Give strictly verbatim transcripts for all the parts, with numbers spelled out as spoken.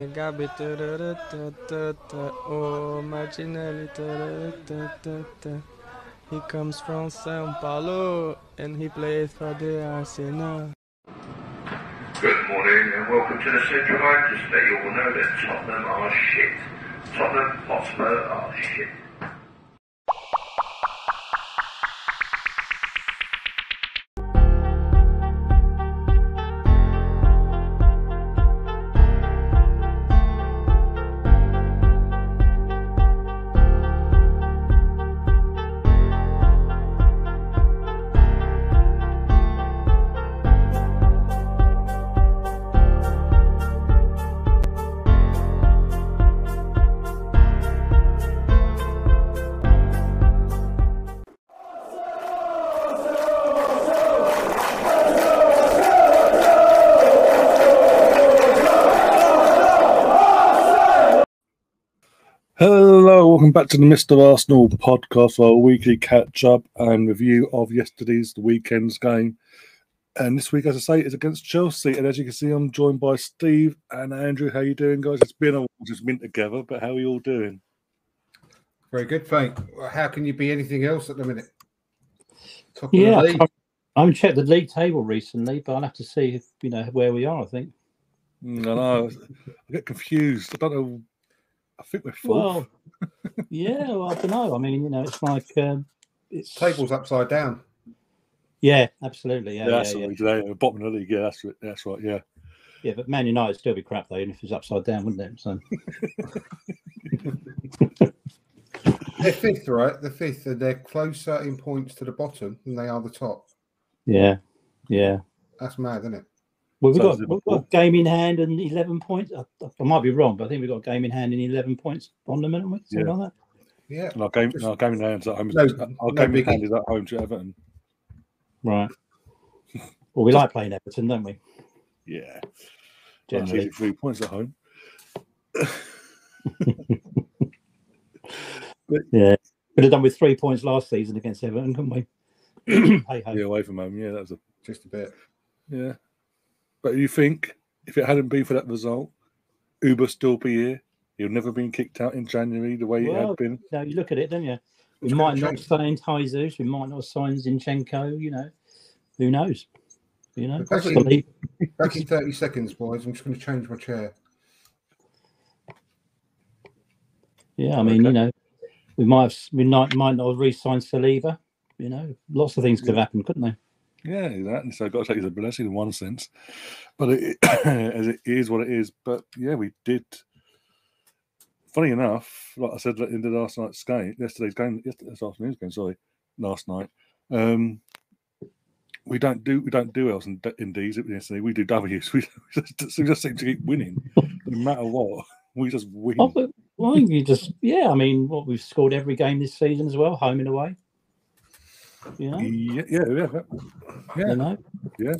Gabi, oh Martinelli, he comes from São Paulo and he plays for the Arsenal. Good morning and welcome to the Central Bank. Just let you all know that Tottenham are shit. Tottenham Hotspur are shit. Welcome back to the Mister Arsenal podcast, our weekly catch-up and review of yesterday's, the weekend's game. And this week, as I say, is against Chelsea. And as you can see, I'm joined by Steve and Andrew. How are you doing, guys? It's been a while since we've been together, but how are you all doing? Very good, mate. How can you be anything else at the minute? Top yeah, the I haven't checked the league table recently, but I'll have to see if, you know, where we are, I think. No, no. I get confused. I don't know. I think we're fourth. Well, yeah, well, I don't know. I mean, you know, it's like um, it's tables upside down. Yeah, absolutely. Yeah, yeah, that's yeah, yeah. Like, bottom of the league. Yeah, that's that's right. Yeah, yeah, but Man United would still be crap though, even if it's upside down, wouldn't it? So they're fifth, right? The fifth, and they're closer in points to the bottom than they are the top. Yeah, yeah, that's mad, isn't it? Well, we've, so got, we've got a game in hand and eleven points. I, I might be wrong, but I think we've got a game in hand and eleven points on them, haven't we? Something yeah. like that. Yeah. And our game, Just, and our game in hand is at home. No, our no game in hand is at home to Everton. Right. Well, we like playing Everton, don't we? Yeah. Generally. Well, three points at home. But, yeah. We'd have done with three points last season against Everton, couldn't we? Hey, hey. Yeah, away from home. Yeah, that was a, just a bit. Yeah. But you think if it hadn't been for that result, Uber still be here. He'd never been kicked out in January the way well, it had been. No, you look at it, don't you? We it's might not sign Jesus. We might not sign Zinchenko. You know, who knows? You know, back in, back in thirty seconds, boys. I'm just going to change my chair. Yeah, I mean, okay. You know, we might have, we might might not have re-signed Saliba. You know, lots of things could have happened, couldn't they? Yeah, that. So I've got to take it as a blessing in one sense, but it, as it is what it is. But yeah, we did. Funny enough, like I said in the last night's game, yesterday's game, yesterday's afternoon's game. Sorry, last night. Um, we don't do we don't do else in, in D's yesterday. We do W's. We just, we just seem to keep winning, no matter what. We just win. Oh, but why you just yeah? I mean, what we've scored every game this season as well, home and away. You know? Yeah, yeah, yeah, yeah. You know? yeah.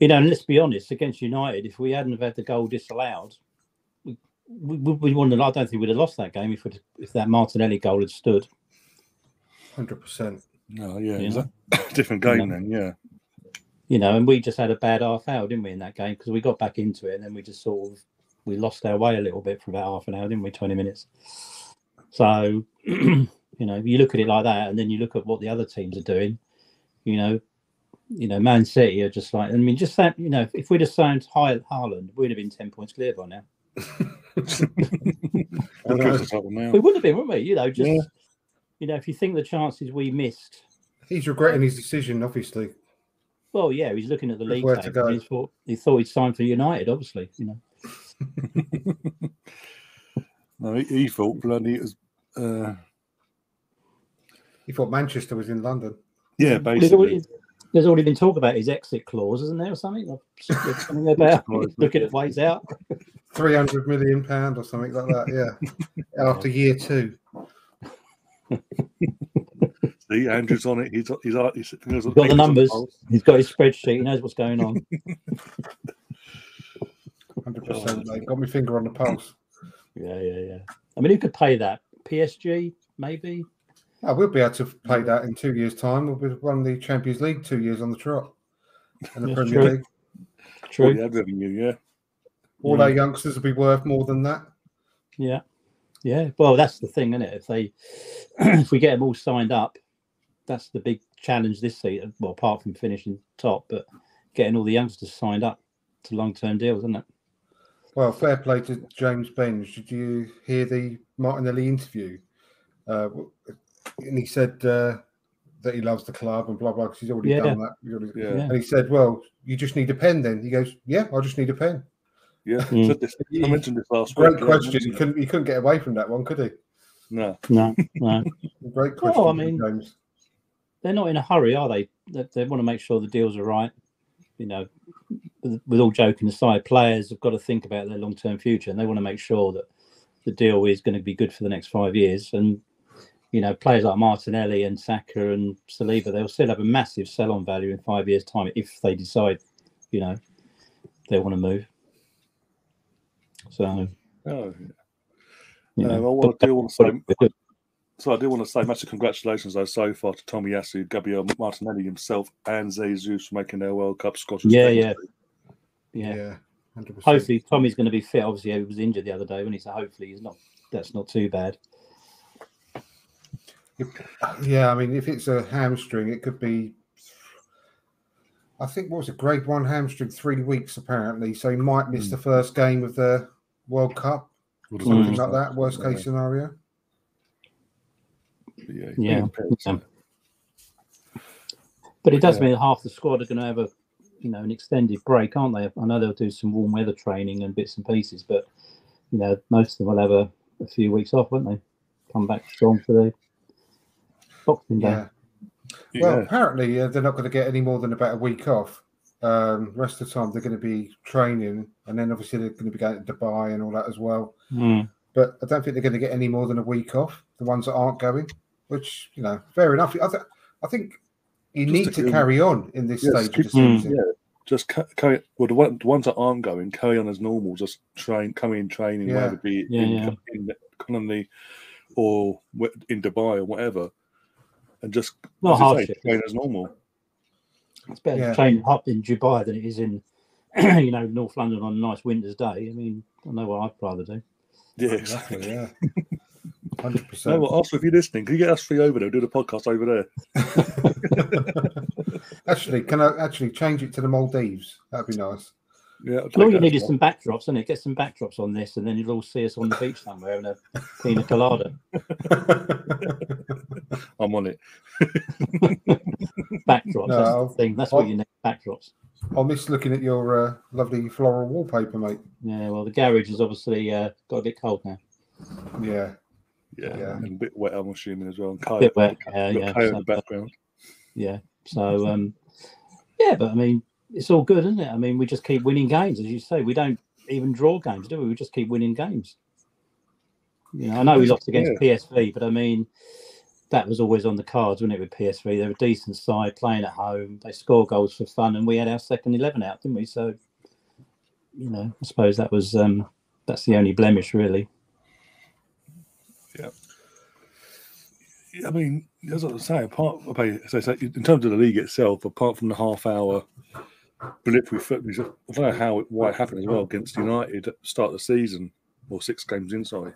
You know, and let's be honest, against United, if we hadn't have had the goal disallowed, we, we, we wouldn't. I don't think we'd have lost that game if we'd, if that Martinelli goal had stood. Hundred percent. No, yeah, you know? Different game you know? then. Yeah. You know, and we just had a bad half hour, didn't we, in that game? Because we got back into it, and then we just sort of we lost our way a little bit for about half an hour, didn't we? Twenty minutes. So. You know, you look at it like that, and then you look at what the other teams are doing. You know, you know, Man City are just like. I mean, just that. You know, if we'd have signed Haaland, we'd have been ten points clear by now. now. We would have been, wouldn't we? You know, just yeah. you know, if you think the chances we missed, he's regretting his decision, obviously. Well, yeah, he's looking at the league table. He thought he thought he'd signed for United, obviously. You know, no, he, he thought bloody it was. Uh... He thought Manchester was in London. Yeah, basically. There's already, there's already been talk about his exit clause, isn't there, or something? something about looking at ways out. Three hundred million pound or something like that. Yeah, after year two. See, Andrew's on it. He's he's, he's, he's, he's, he's got the numbers. He's got his spreadsheet. He knows what's going on. Hundred percent. Mate. Got my finger on the pulse. Yeah, yeah, yeah. I mean, who could pay that? P S G, maybe. Oh, we'll be able to play that in two years' time. We'll have won the Champions League two years on the trot. And the That's Premier true. League. True. Well, yeah, yeah. All mm. our youngsters will be worth more than that. Yeah. Yeah. Well, that's the thing, isn't it? If they, if we get them all signed up, that's the big challenge this season. Well, apart from finishing top, but getting all the youngsters signed up to long-term deals, isn't it? Well, fair play to James Bench. Did you hear the Martinelli interview? Uh, and he said uh, that he loves the club and blah, blah, because he's already yeah. done that. He's already, yeah. And he said, well, you just need a pen then. He goes, yeah, I just need a pen. Yeah, mm. I, said this, I mentioned this last Great week. Great question. He couldn't, he couldn't get away from that one, could he? No. No, no. Great question, well, I mean, James. They're not in a hurry, are they? They, they want to make sure the deals are right. You know, with, with all joking aside, players have got to think about their long-term future, and they want to make sure that the deal is going to be good for the next five years. And, you know, players like Martinelli and Saka and Saliba, they'll still have a massive sell-on value in five years' time if they decide, you know, they want to move. So, oh, yeah. you know, um, I want to do want to say, so I do want to say much of congratulations though so far to Tomiyasu, Gabriel Martinelli himself, and Jesus for making their World Cup Scottish. Yeah, yeah, yeah, yeah. one hundred percent. Hopefully, Tommy's going to be fit. Obviously, he was injured the other day, wasn't he? So hopefully, he's not. That's not too bad. Yeah, I mean, if it's a hamstring, it could be. I think what was a grade one hamstring, three weeks apparently, so he might miss mm. the first game of the World Cup, mm. something like that. Worst case scenario. Yeah, yeah. yeah. But it does yeah. mean half the squad are going to have a, you know, an extended break, aren't they? I know they'll do some warm weather training and bits and pieces, but you know, most of them will have a, a few weeks off, won't they? Come back strong for the Boxing Day. Yeah. Yeah. Well, apparently uh, they're not going to get any more than about a week off. Um, rest of the time they're going to be training, and then obviously they're going to be going to Dubai and all that as well. Mm. But I don't think they're going to get any more than a week off. The ones that aren't going, which you know, fair enough. I, th- I think you just need to, to carry on in this yes, stage keep, of the season. Yeah, just ca- carry. Well, the, one, the ones that aren't going, carry on as normal. Just train, come in training, yeah. whether it be yeah, in, yeah. in the economy or in Dubai or whatever. And just not hard say, train as normal. It's better yeah. to train up in Dubai than it is in, you know, North London on a nice winter's day. I mean, I know what I'd rather do. Yeah, exactly. Yeah, hundred percent. No, well, Arsenal, if you're listening, can you get us free over there? Do the podcast over there. Actually, can I actually change it to the Maldives? That'd be nice. Yeah. All you need one. is some backdrops, isn't it? Get some backdrops on this, and then you'll all see us on the beach somewhere in a pina colada. I'm on it. Backdrops, no, that's I'll, the thing. That's I'll, what you need, backdrops. I miss looking at your uh, lovely floral wallpaper, mate. Yeah, well, the garage has obviously uh, got a bit cold now. Yeah. Yeah, yeah. And a bit wet, I'm assuming, as well. A bit wet, uh, yeah. So, in the background. Yeah, so, um, yeah, but I mean, it's all good, isn't it? I mean, we just keep winning games, as you say. We don't even draw games, do we? We just keep winning games. You know, I know we lost against yeah. P S V, but I mean, that was always on the cards, wasn't it, with P S V? They were a decent side, playing at home. They score goals for fun, and we had our second eleven out, didn't we? So, you know, I suppose that was um, that's the only blemish, really. Yeah. I mean, as I was saying, apart in terms of the league itself, apart from the half-hour blip we flipped, I don't know how it, why it happened as well against United at the start of the season, or six games inside.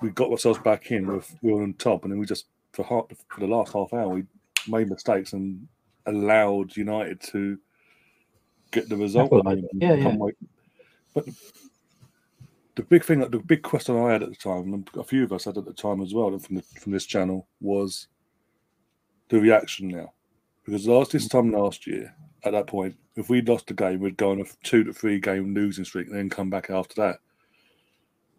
We got ourselves back in, with, we were on top, and then we just, for, half, for the last half hour, we made mistakes and allowed United to get the result. I mean, yeah, yeah. Like, but the, the big thing, the big question I had at the time, and a few of us had at the time as well from, the, from this channel, was the reaction now. Because last this time last year, at that point, if we lost the game, we'd go on a two to three game losing streak and then come back after that.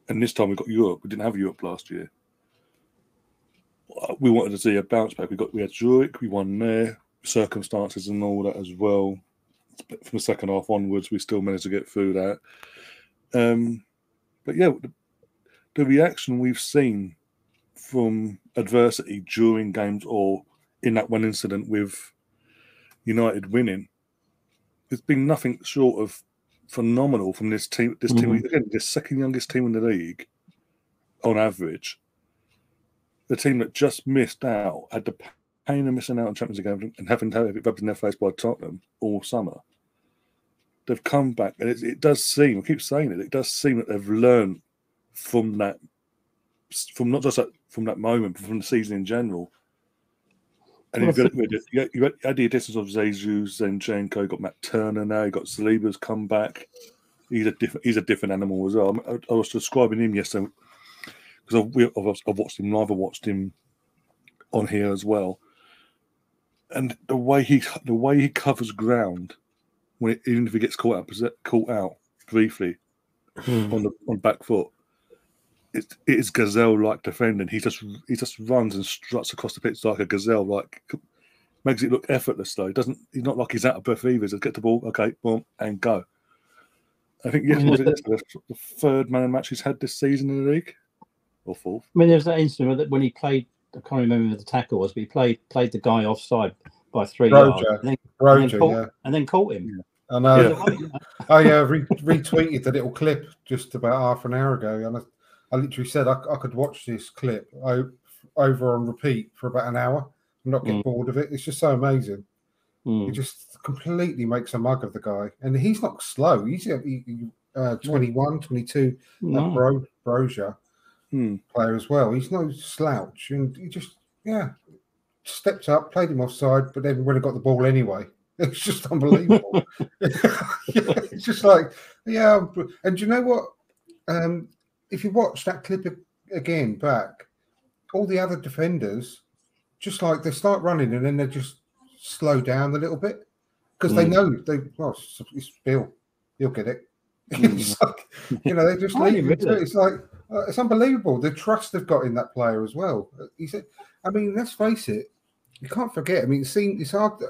And this time we got Europe. We didn't have Europe last year. We wanted to see a bounce back. We got we had Zurich. We won there. Circumstances and all that as well. But from the second half onwards, we still managed to get through that. Um, but yeah, the, the reaction we've seen from adversity during games or in that one incident with United winning, it's been nothing short of phenomenal from this team. This team mm-hmm. again, the second youngest team in the league, on average. The team that just missed out had the pain of missing out on Champions League and having to have it rubbed in their face by Tottenham all summer. they've come back, and it, it does seem, I keep saying it, it does seem that they've learned from that, from not just that, from that moment, but from the season in general. And well, you've got, you, you had, had the additions of Jesus, Zinchenko, got Matt Turner now, you got Saliba's come back. He's a different, he's a different animal as well. I, I was describing him yesterday because I've, I've, I've watched him live. I watched him on here as well, and the way he, the way he covers ground, when it, even if he gets caught out, caught out briefly hmm. on the on back foot, it, it is gazelle-like defending. He just he just runs and struts across the pitch like a gazelle, like makes it look effortless. Though he doesn't, he's not like he's out of breath either. He's get the ball, okay, boom, and go. I think yes, was it the, the third man match he's had this season in the league, or fourth. I mean, there's that incident that when he played, I can't remember who the tackle was, but he played played the guy offside by three Roger. yards, and then, Roger, and then caught, yeah, and then caught him. I know. Yeah. I, know. I uh, re- retweeted the little clip just about half an hour ago, and I, I literally said I, I could watch this clip I, over on repeat for about an hour and not get mm. bored of it. It's just so amazing. Mm. He just completely makes a mug of the guy, and he's not slow. He's uh, twenty-one, twenty-two, no. that Bro, Brozier mm. player as well. He's no slouch, and he just yeah stepped up, played him offside, but then when he got the ball anyway, it's just unbelievable. It's just like yeah, and do you know what? Um, if you watch that clip again back, all the other defenders just like they start running and then they just slow down a little bit because mm. they know they well it's Bill, you'll get it. It's like, you know, they just leave it. It's like uh, it's unbelievable the trust they've got in that player as well. He said, I mean, let's face it, you can't forget. I mean, it seems it's hard,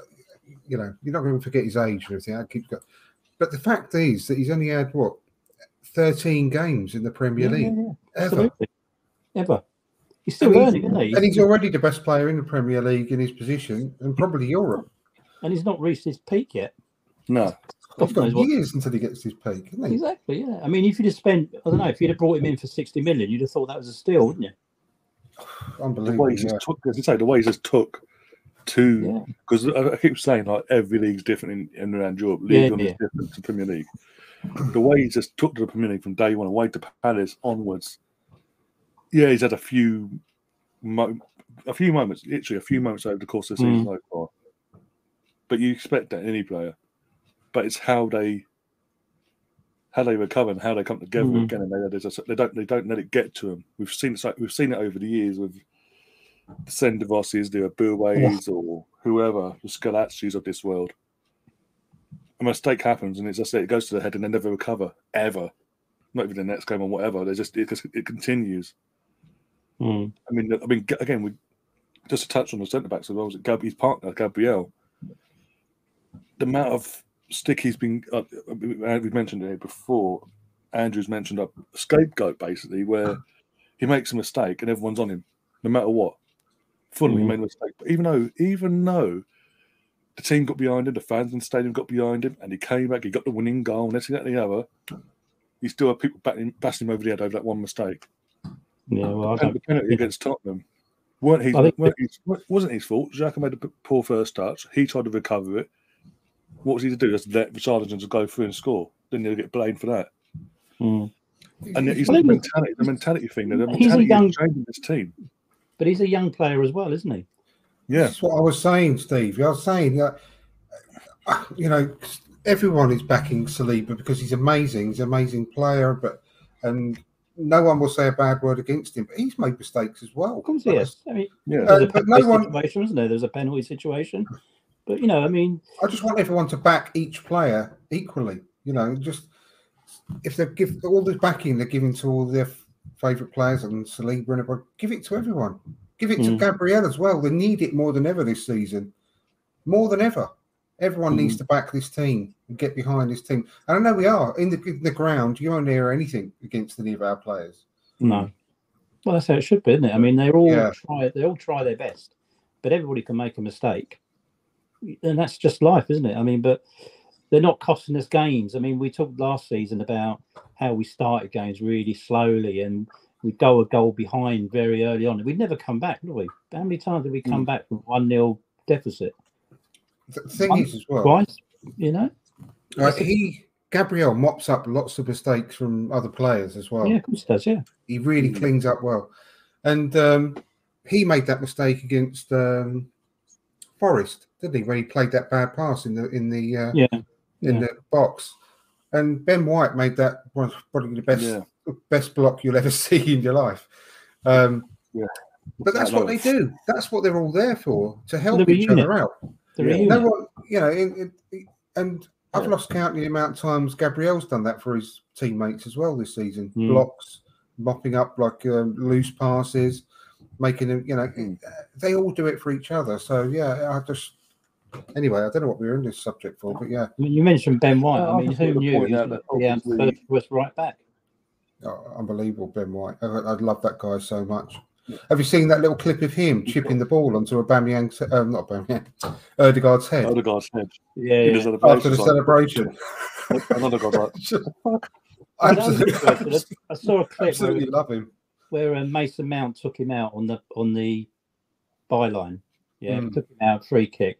you know, you're not going to forget his age or anything. I keep going, but the fact is that he's only had what thirteen games in the Premier yeah, League yeah, yeah. ever, Absolutely. ever. He's still learning, isn't he? And he's already the best player in the Premier League in his position and probably Europe. And he's not reached his peak yet. No. He's got years until he gets his peak, isn't he? Exactly, yeah. I mean, if you'd have spent, I don't know, if you'd have brought him in for sixty million, you'd have thought that was a steal, wouldn't you? Unbelievable. The way he just took, as you say, the way he just took two, because yeah. I keep saying, like, every league's different in, in around Europe. League yeah, one yeah. is different to Premier League. The way he just took to the Premier League from day one, away to Palace onwards. Yeah, he's had a few, mo- a few moments, literally a few moments over the course of the season mm. so far. But you expect that in any player. But it's how they, how they recover and how they come together mm. again. And they, just, they don't, they don't let it get to them. We've seen it, we've seen it over the years with the Sendavasses, the Abuways, yeah. or whoever, the Scalazzi's of this world. A mistake happens, and it's just it goes to the head, and they never recover ever. Not even the next game or whatever. They just it, it continues. Mm. I mean, I mean, again, we just to touch on the centre backs as well. His partner, Gabriel, the amount of stick he's been. Uh, we've mentioned it here before. Andrew's mentioned a scapegoat basically, where he makes a mistake and everyone's on him, no matter what. Fulham mm. made a mistake, but even though, even though the team got behind him, the fans in the stadium got behind him, and he came back. He got the winning goal, and this and that and the other. He still had people batting, batting him over the head over that one mistake. Yeah, well, I and the penalty yeah. against Tottenham weren't he? Weren't he wasn't his fault. Xhaka made a poor first touch. He tried to recover it. What was he to do? Just let Richarlison just go through and score. Then he'll get blamed for that. Mm. And he's well, the mentality, the mentality thing. The mentality he's a young, is changing this team. But he's a young player as well, isn't he? Yeah, that's what I was saying, Steve. I was saying that you know everyone is backing Saliba because he's amazing. He's an amazing player, but and. No one will say a bad word against him, but he's made mistakes as well. Of course he has. I mean, yeah. uh, there's a but no one, situation, isn't there? There's a penalty situation. But, you know, I mean... I just want everyone to back each player equally. You know, just... If they give all the backing they're giving to all their favourite players and Saliba and everyone, give it to everyone. Give it mm. to Gabriel as well. They need it more than ever this season. More than ever. Everyone mm. needs to back this team and get behind this team. And I know we are. In the, in the ground, you won't hear anything against any of our players. No. Well, that's how it should be, isn't it? I mean, they all yeah. try They all try their best, but everybody can make a mistake. And that's just life, isn't it? I mean, but they're not costing us games. I mean, we talked last season about how we started games really slowly and we'd go a goal behind very early on. We'd never come back, would we? How many times did we come mm. back from one nil deficit? The thing Once, is, as well, twice, you know, uh, he Gabriel mops up lots of mistakes from other players as well. Yeah, of course he does, yeah. He really yeah. cleans up well. And um, he made that mistake against um, Forest, didn't he, when he played that bad pass in the in the uh, yeah. in yeah. the box. And Ben White made that one probably the best yeah. best block you'll ever see in your life. Um, yeah. But that's what they do. That's what they're all there for, to help each other out. No one, you know, it, it, and I've yeah. lost count of the amount of times Gabriel's done that for his teammates as well this season. Mm. Blocks, mopping up like um, loose passes, making them, you know, mm. they all do it for each other. So, yeah, I just, anyway, I don't know what we were in this subject for, but yeah. You mentioned Ben White. Oh, I mean, who knew he was first right back? Oh, unbelievable, Ben White. I, I love that guy so much. Have you seen that little clip of him chipping the ball onto Aubameyang's, um, not Aubameyang, Odegaard's head? Odegaard's head. Yeah, yeah. After, After the celebration. Another guy like, what the fuck? I saw a clip absolutely where, love him. where uh, Mason Mount took him out on the on the byline. Yeah, mm. took him out, free kick.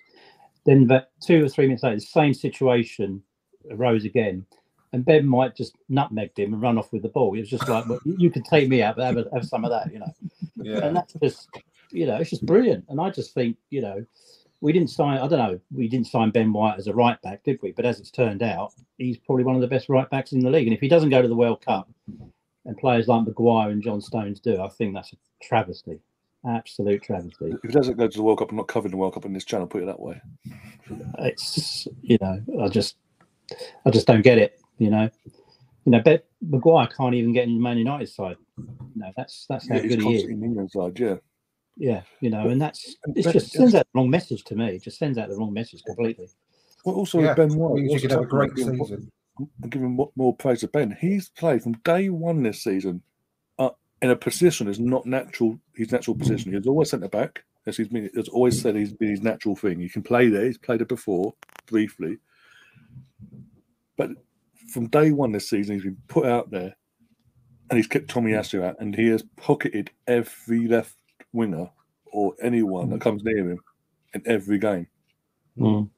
Then that two or three minutes later, the same situation arose again. And Ben White just nutmegged him and run off with the ball. It was just like, well, you can take me out, but have, a, have some of that, you know. Yeah. And that's just, you know, it's just brilliant. And I just think, you know, we didn't sign, I don't know, we didn't sign Ben White as a right back, did we? But as it's turned out, he's probably one of the best right backs in the league. And if he doesn't go to the World Cup and players like Maguire and John Stones do, I think that's a travesty. Absolute travesty. If he doesn't go to the World Cup, I'm not covering the World Cup in this channel, put it that way. It's, you know, I just, I just don't get it. You know, you know, but Maguire can't even get in Man United's side. No, that's that's how yeah, good he is. In England's side, yeah, yeah, you know, but, and that's and it's ben, just sends out the wrong message to me. It just sends out the wrong message completely. Well, also yeah, with Ben White, you could have a great season. I'm giving more praise to Ben. He's played from day one this season uh, in a position that's not natural. His natural position. He's always centre back. As he's been, as always said, he's been his natural thing. He can play there. He's played it before briefly, but. From day one this season, he's been put out there and he's kept Tomiyasu out, and he has pocketed every left winger or anyone that comes near him in every game. Mm.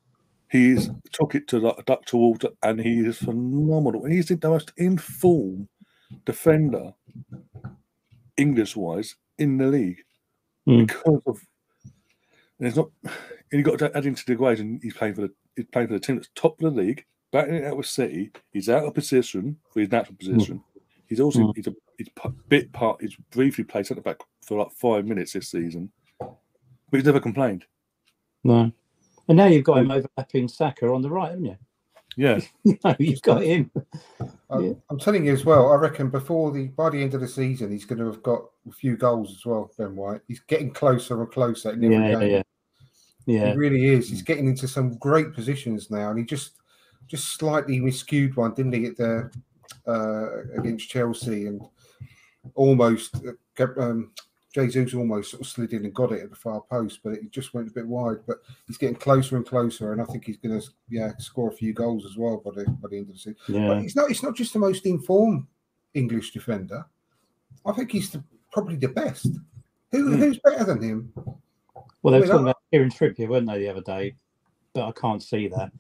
He's took it to the duck to water, and he is phenomenal. He's the most in-form defender, English-wise, in the league. Mm. Because of... And it's not... And you've got to add into the equation, he's playing for the, he's playing for the team that's top of the league. Batting it out with City, he's out of position for his natural position. Mm. He's also mm. he's a he's bit part. He's briefly played centre back for like five minutes this season, but he's never complained. No, and now you've got him overlapping Saka on the right, haven't you? Yeah, no, you've got him. I'm, yeah. I'm telling you as well. I reckon before the by the end of the season, he's going to have got a few goals as well. Ben White, he's getting closer and closer in every yeah, game. Yeah, yeah, he really is. He's getting into some great positions now, and he just. Just slightly miscued one, didn't he, at the, uh, against Chelsea, and almost um, Jesus almost sort of slid in and got it at the far post, but it just went a bit wide. But he's getting closer and closer, and I think he's going to yeah score a few goals as well by the by the end of the season. Yeah. But he's not it's not just the most informed English defender. I think he's the, probably the best. Who mm. who's better than him? Well, they were talking about Kieran Trippier, weren't they, the other day? But I can't see that.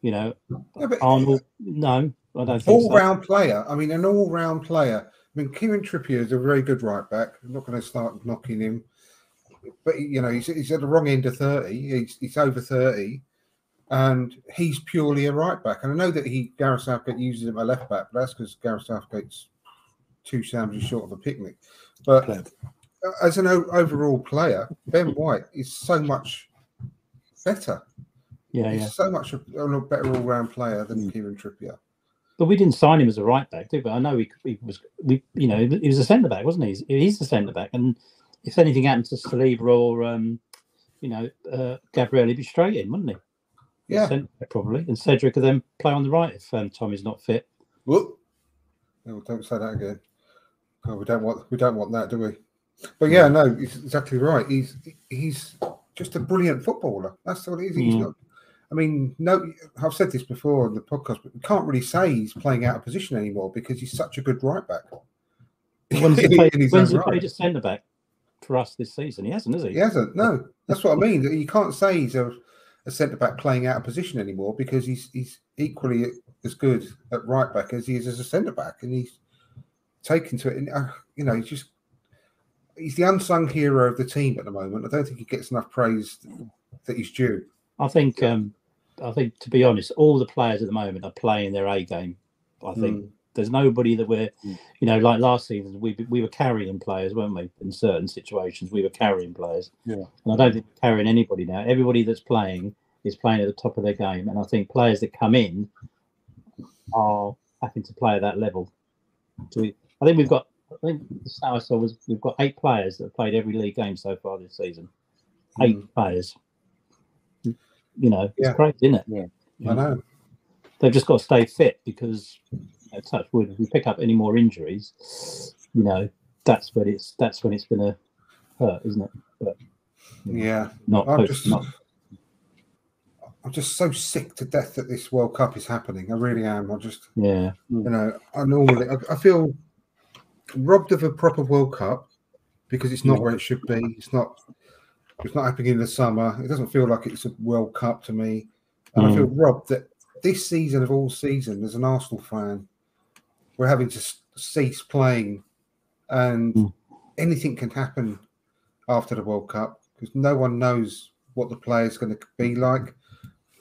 You know, yeah, Arnold, no, I don't think all so. Round player. I mean, an all round player. I mean, Kieran Trippier is a very good right back. I'm not going to start knocking him, but you know, he's, he's at the wrong end of thirty. He's, he's over thirty, and he's purely a right back. And I know that he Gareth Southgate uses him a left back, but that's because Gareth Southgate's two sandwiches short of a picnic. But yeah. as an overall player, Ben White is so much better. Yeah, he's yeah. so much a, a better all-round player than Kieran Trippier. But we didn't sign him as a right back, did we? I know he, he was, we, you know, he was a centre back, wasn't he? He's the centre back, and if anything happens to Saliba or, um, you know, uh, Gabriel, he'd be straight in, wouldn't he? Yeah, back, probably. And Cedric could then play on the right if um, Tommy's not fit. Whoop! No, don't say that again. Oh, we don't want, we don't want that, do we? But yeah, no, he's exactly right. He's he's just a brilliant footballer. That's what it is. He's mm. not. I mean, no, I've said this before in the podcast, but we can't really say he's playing out of position anymore because he's such a good right back. When's he played right. a centre back for us this season? He hasn't, has he? He hasn't, no. That's what I mean. You can't say he's a, a centre-back playing out of position anymore, because he's he's equally as good at right-back as he is as a centre-back, and he's taken to it. And, uh, you know, he's just he's the unsung hero of the team at the moment. I don't think he gets enough praise that he's due. I think, um, I think to be honest, all the players at the moment are playing their A game. I think mm. there's nobody that we're, mm. you know, like last season, we we were carrying players, weren't we? In certain situations, we were carrying players. Yeah. And I don't think we're carrying anybody now. Everybody that's playing is playing at the top of their game. And I think players that come in are having to play at that level. So we, I think we've got, I think the stat I saw was we've got eight players that have played every league game so far this season. Eight mm. players. You know, yeah. It's crazy, isn't it? Yeah, yeah. I know. They've just got to stay fit because, you know, touch wood, if we pick up any more injuries, you know, that's when it's that's when it's going to hurt, isn't it? But, yeah. Not I'm, post, just, not. I'm just so sick to death that this World Cup is happening. I really am. I just, yeah. you know, I normally, I, I feel robbed of a proper World Cup because it's not where it should be. It's not. It's not happening in the summer. It doesn't feel like it's a World Cup to me. And mm. I feel robbed that this season of all season, as an Arsenal fan, we're having to cease playing. And mm. anything can happen after the World Cup because no one knows what the player's going to be like.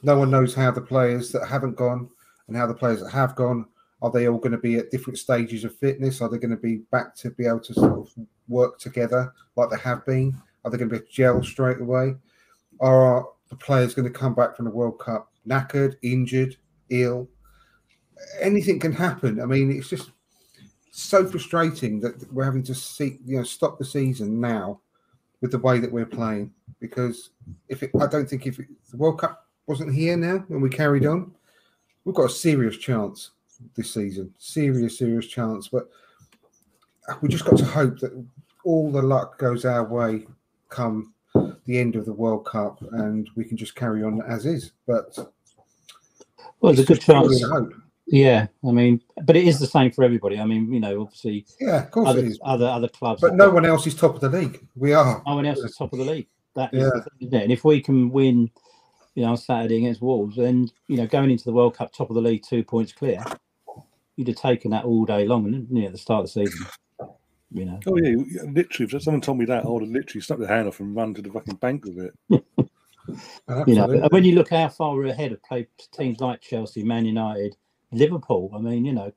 No one knows how the players that haven't gone and how the players that have gone, are they all going to be at different stages of fitness? Are they going to be back to be able to sort of work together like they have been? Are they going to be gel straight away? Are the players going to come back from the World Cup knackered, injured, ill? Anything can happen. I mean, it's just so frustrating that we're having to see, you know, stop the season now with the way that we're playing. Because if it, I don't think if it, the World Cup wasn't here now and we carried on, we've got a serious chance this season. Serious, serious chance. But we just got to hope that all the luck goes our way come the end of the World Cup and we can just carry on as is. But well, there's a good chance. Yeah, I mean, but it is the same for everybody. I mean, you know, obviously, yeah, of course, other, it is. Other other clubs, but no one else is top of the league. We are. No one else is top of the league. That is yeah. the thing, isn't it? And if we can win, you know, on Saturday against Wolves, then you know, going into the World Cup, top of the league, two points clear, you'd have taken that all day long, didn't you, at the start of the season? You know. Oh yeah, literally. If someone told me that, I would have literally stuck the hand off and run to the fucking bank with it. You know, and when you look how far we're ahead of play teams like Chelsea, Man United, Liverpool. I mean, you know,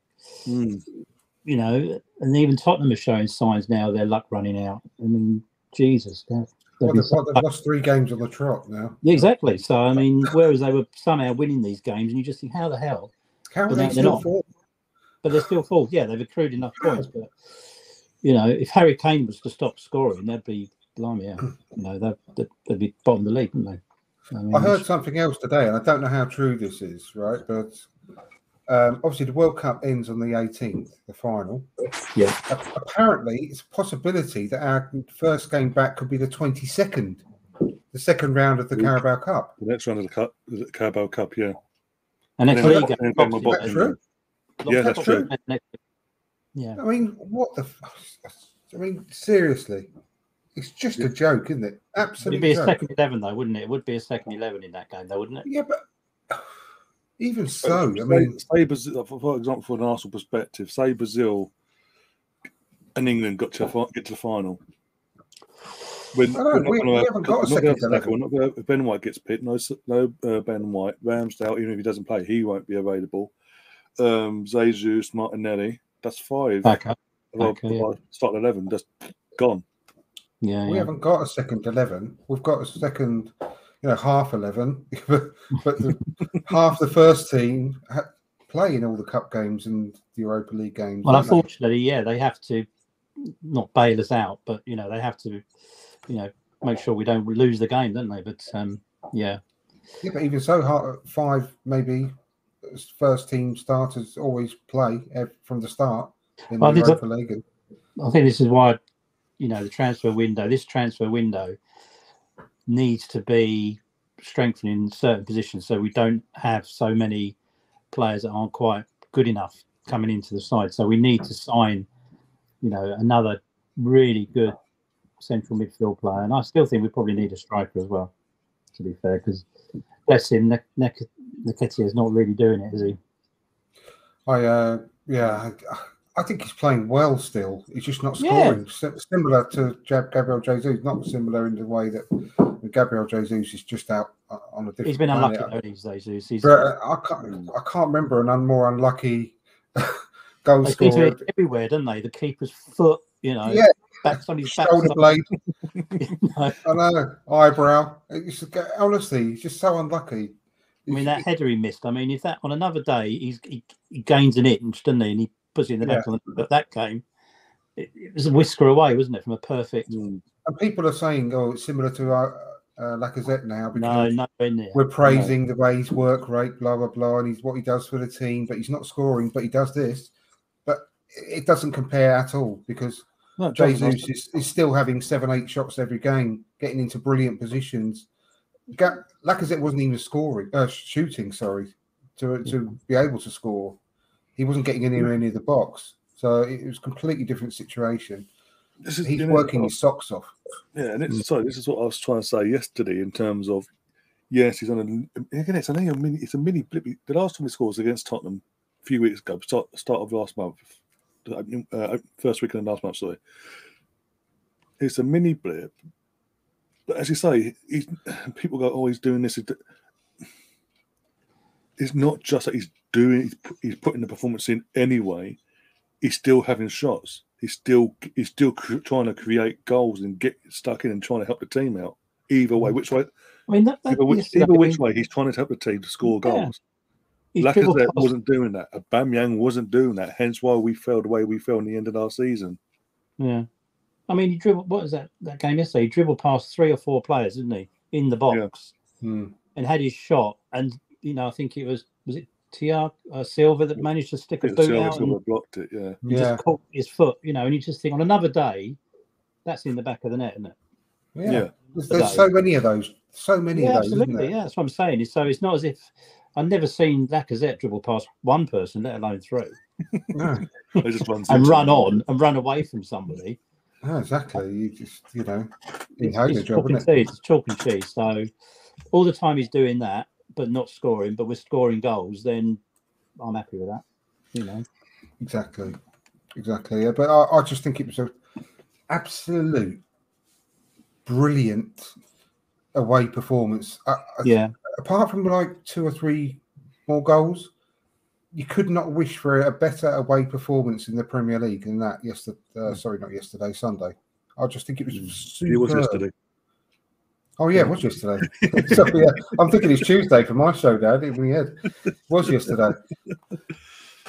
mm. you know, and even Tottenham are showing signs now their luck running out. I mean, Jesus, they've, they've, well, they've, so they've lost three games on the trot now. Yeah, exactly. So I mean, whereas they were somehow winning these games, and you just think, how the hell? How are they they're still fourth? But they're still fourth. Yeah, they've accrued enough points, but. You know, if Harry Kane was to stop scoring, they'd be blimey out. You know, they'd, they'd be bottom of the league, wouldn't they? I mean, I heard something else today, and I don't know how true this is, right? But um, obviously, the World Cup ends on the eighteenth, the final. Yeah. Apparently, it's a possibility that our first game back could be the twenty-second, the second round of the Carabao Cup. The next round of the, Cup, the Carabao Cup, yeah. And next league. That's true. Yeah, that's true. Yeah, I mean, what the? F- I mean, seriously, it's just yeah. a joke, isn't it? Absolutely. It'd be a joke. Second eleven, though, wouldn't it? It would be a second eleven in that game, though, wouldn't it? Yeah, but even so, but, I mean, say Brazil, for example, from an Arsenal perspective, say Brazil and England got to fi- get to the final. When, I don't, we, we have, haven't got a second eleven. If Ben White gets picked, no, no uh, Ben White, Ramsdale, even if he doesn't play, he won't be available. Um, Jesus, Martinelli. That's five. Okay. Well, okay yeah. Start eleven, just gone. Yeah, we yeah. haven't got a second eleven. We've got a second, you know, half eleven. But the, half the first team ha- play in all the cup games and the Europa League games. Well, unfortunately, they? yeah, they have to not bail us out, but you know, they have to, you know, make sure we don't lose the game, don't they? But um, yeah, yeah. But even so, five maybe. First team starters always play from the start in well, the Europa League. I think this is why, you know, the transfer window, this transfer window needs to be strengthening certain positions so we don't have so many players that aren't quite good enough coming into the side. So we need to sign, you know, another really good central midfield player. And I still think we probably need a striker as well. to be fair, because bless him, Nek- Nek- Nketiah's not really doing it, is he? I uh, yeah, I, I think he's playing well still. He's just not scoring. Yeah. S- similar to Gabriel Jesus, not similar in the way that Gabriel Jesus is just out on a different. He's been unlucky though these days. He's, but uh, I can't, I can't remember an un- more unlucky goal they scorer everywhere, don't they? The keeper's foot, you know. Yeah. Back on his shoulder back blade. No. I know, eyebrow. It's, honestly, he's just so unlucky. I mean, that header he missed. I mean, if that on another day, he's, he, he gains an inch, doesn't he? And he puts it in the back. Yeah. Of the, but that game, it, it was a whisker away, wasn't it, from a perfect. And people are saying, "Oh, it's similar to our, uh, Lacazette now." Because no, no, in there. We're praising no. the way his work rate, blah blah blah, and he's what he does for the team, but he's not scoring, but he does this. But it doesn't compare at all because. No, Jesus is, is still having seven, eight shots every game, getting into brilliant positions. Lacazette wasn't even scoring, uh, shooting, sorry, to to be able to score. He wasn't getting anywhere near the box. So it was a completely different situation. This is, He's you know, working his socks off. Yeah, and it's, sorry, this is what I was trying to say yesterday in terms of, yes, he's on a... Again, it's a mini, it's a mini blip. The last time he scored was against Tottenham a few weeks ago, start, start of last month. Uh, first weekend and last month, sorry. It's a mini blip, but as you say, he, people go, "Oh, he's doing this." It's not just that he's doing; he's putting the performance in anyway. He's still having shots. He's still he's still cr- trying to create goals and get stuck in and trying to help the team out. Either way, which way? I mean, that, that, either which, either which way, he's trying to help the team to score goals. Yeah. Lacazette wasn't doing that. Aubameyang wasn't doing that. Hence why we fell the way we fell in the end of our season. Yeah. I mean, he dribbled, what was that, that game yesterday? He dribbled past three or four players, didn't he, in the box yeah. hmm. and had his shot. And, you know, I think it was, was it Thiago uh, Silva that managed to stick a boot Silva out? Silva blocked it, yeah. He yeah. just caught his foot, you know, and you just think on another day, that's in the back of the net, isn't it? Yeah. yeah. There's, there's so many of those. So many yeah, of those. Absolutely. Isn't yeah, that's what I'm saying. So it's not as if, I've never seen Lacazette dribble past one person, let alone three, no. just and run on and run away from somebody. Oh, exactly. You just, you know, it's, it's, job, chalk it? it's chalk and cheese. So all the time he's doing that, but not scoring, but we're scoring goals, then I'm happy with that. You know, exactly, exactly. Yeah, but I, I just think it was an absolute brilliant away performance. I, I, yeah. Apart from like two or three more goals, you could not wish for a better away performance in the Premier League than that. Yesterday, uh, sorry, not yesterday, Sunday. I just think it was super. It was yesterday. Oh yeah, it was yesterday. Sorry, yeah. I'm thinking it's Tuesday for my show, Dad. It was yesterday.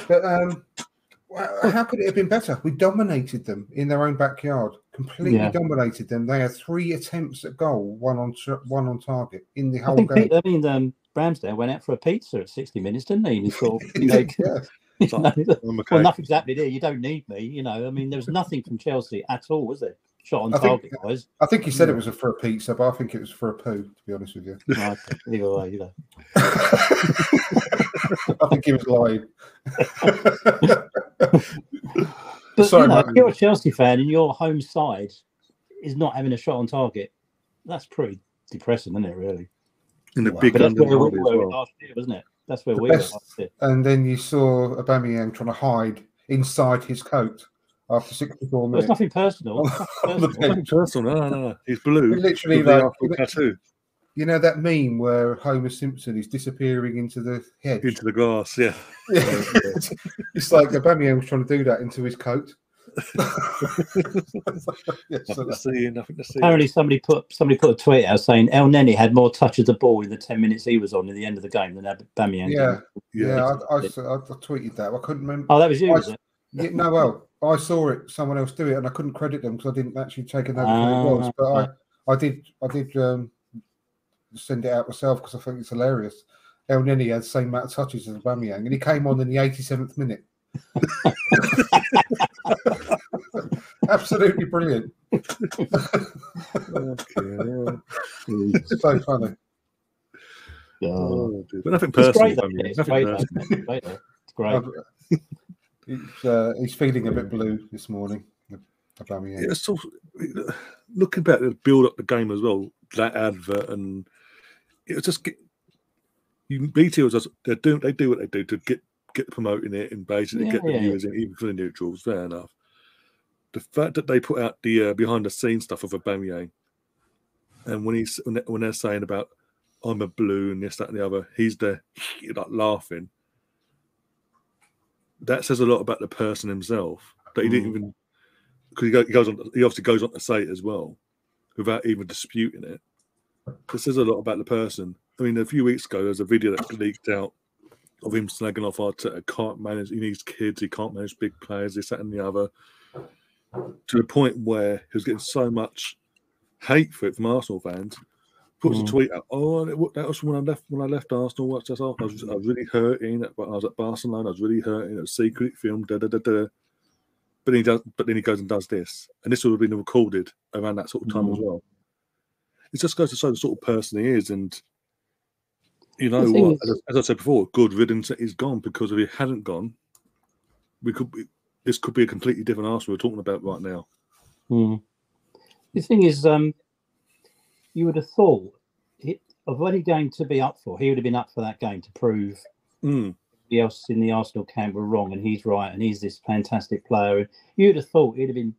But um, how could it have been better? We dominated them in their own backyard. Completely yeah. dominated them. They had three attempts at goal, one on tra- one on target in the whole I think game. Pete, I mean, um, Ramsdale went out for a pizza at sixty minutes, didn't he? And he sort of, you know, yeah. you know, okay. Well, nothing's happening here. You don't need me. You know, I mean, there was nothing from Chelsea at all, was there? Shot on I target, think, guys. I think he said yeah. it was a for a pizza, but I think it was for a poo, to be honest with you. No, either way, you know. I think he was lying. But Sorry, you know, if you're a Chelsea fan and your home side is not having a shot on target, that's pretty depressing, isn't it, really? In the wow. big that's where we were well. last year, wasn't it? That's where the we best, were last year. And then you saw Aubameyang trying to hide inside his coat after sixty-four minutes. There's nothing personal. Nothing personal. Nothing personal. No, no, no. He's blue. Literally, like, tattoo. You know that meme where Homer Simpson is disappearing into the hedge? Into the grass, yeah. yeah. It's like Aubameyang was trying to do that into his coat. yeah, so to see, nothing to see. Apparently somebody put somebody put a tweet out saying El Neni had more touch of the ball in the ten minutes he was on in the end of the game than Aubameyang. Yeah, yeah, yeah I, I, I tweeted that. I couldn't remember. Oh, that was you, I, was it? Yeah, no, well, I saw it. Someone else do it and I couldn't credit them because I didn't actually take a note of what it was. But right. I, I did, I did... Um, send it out myself because I think it's hilarious. El Nini had the same amount of touches as Aubameyang, and he came on in the eighty-seventh minute. Absolutely brilliant. It's so funny. Oh, but nothing personal. It's great, it's nothing great, personal. Great, it's great. It's, uh, he's feeling a bit blue this morning. Aubameyang. It's also, looking back, build up the game as well. That advert and it was just get, you B T was just they do they do what they do to get get promoting it and basically yeah, get the yeah. viewers in, even for the neutrals. Fair enough. The fact that they put out the uh, behind the scenes stuff of Aubameyang, and when he's when they're saying about I'm a blue and this that and the other, he's there like laughing. That says a lot about the person himself that he didn't even, because he, go, he goes on. He obviously goes on to say it as well, without even disputing it. This says a lot about the person. I mean, a few weeks ago, there was a video that leaked out of him slagging off Arteta. Can't manage. He needs kids. He can't manage big players. This, that, and the other. To the point where he was getting so much hate for it from Arsenal fans. Puts mm. a tweet out. Oh, that was when I left. When I left Arsenal, what's that? I was, I was really hurting. I was at Barcelona. I was really hurting. It was a secret film. Da da da da. But then he does. But then he goes and does this, and this would have been recorded around that sort of time mm. as well. It just goes to show the sort of person he is, and you know what? As, as I said before, good riddance. He's gone, because if he hadn't gone, we could. Be, this could be a completely different Arsenal we're talking about right now. Mm. The thing is, um, you would have thought he, of what he going to be up for. He would have been up for that game to prove mm. the else in the Arsenal camp were wrong and he's right and he's this fantastic player. You'd have thought he'd have been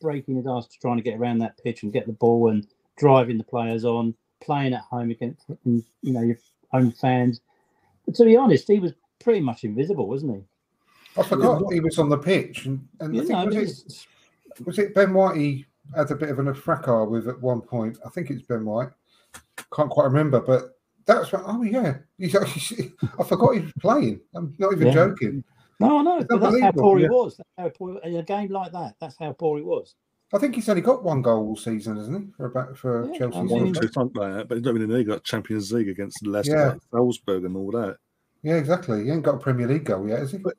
breaking his ass to trying to get around that pitch and get the ball and driving the players on, playing at home against you know your own fans. But to be honest, he was pretty much invisible, wasn't he? I forgot he was on the pitch, and, and yeah, I think, no, was, was, it, was it Ben White he had a bit of an fracas with at one point? I think it's Ben White. Can't quite remember, but that's when, oh yeah, he's actually, I forgot he was playing. I'm not even yeah. joking. No, I know. But that's how poor he yeah. was. That's how poor, in a game like that, that's how poor he was. I think he's only got one goal all season, hasn't he? For about for yeah, Chelsea, I mean, one or two something like that. But he's not even in the league. Like Champions League against Leicester, yeah. like Salzburg, and all that. Yeah, exactly. He ain't got a Premier League goal yet, has he? But,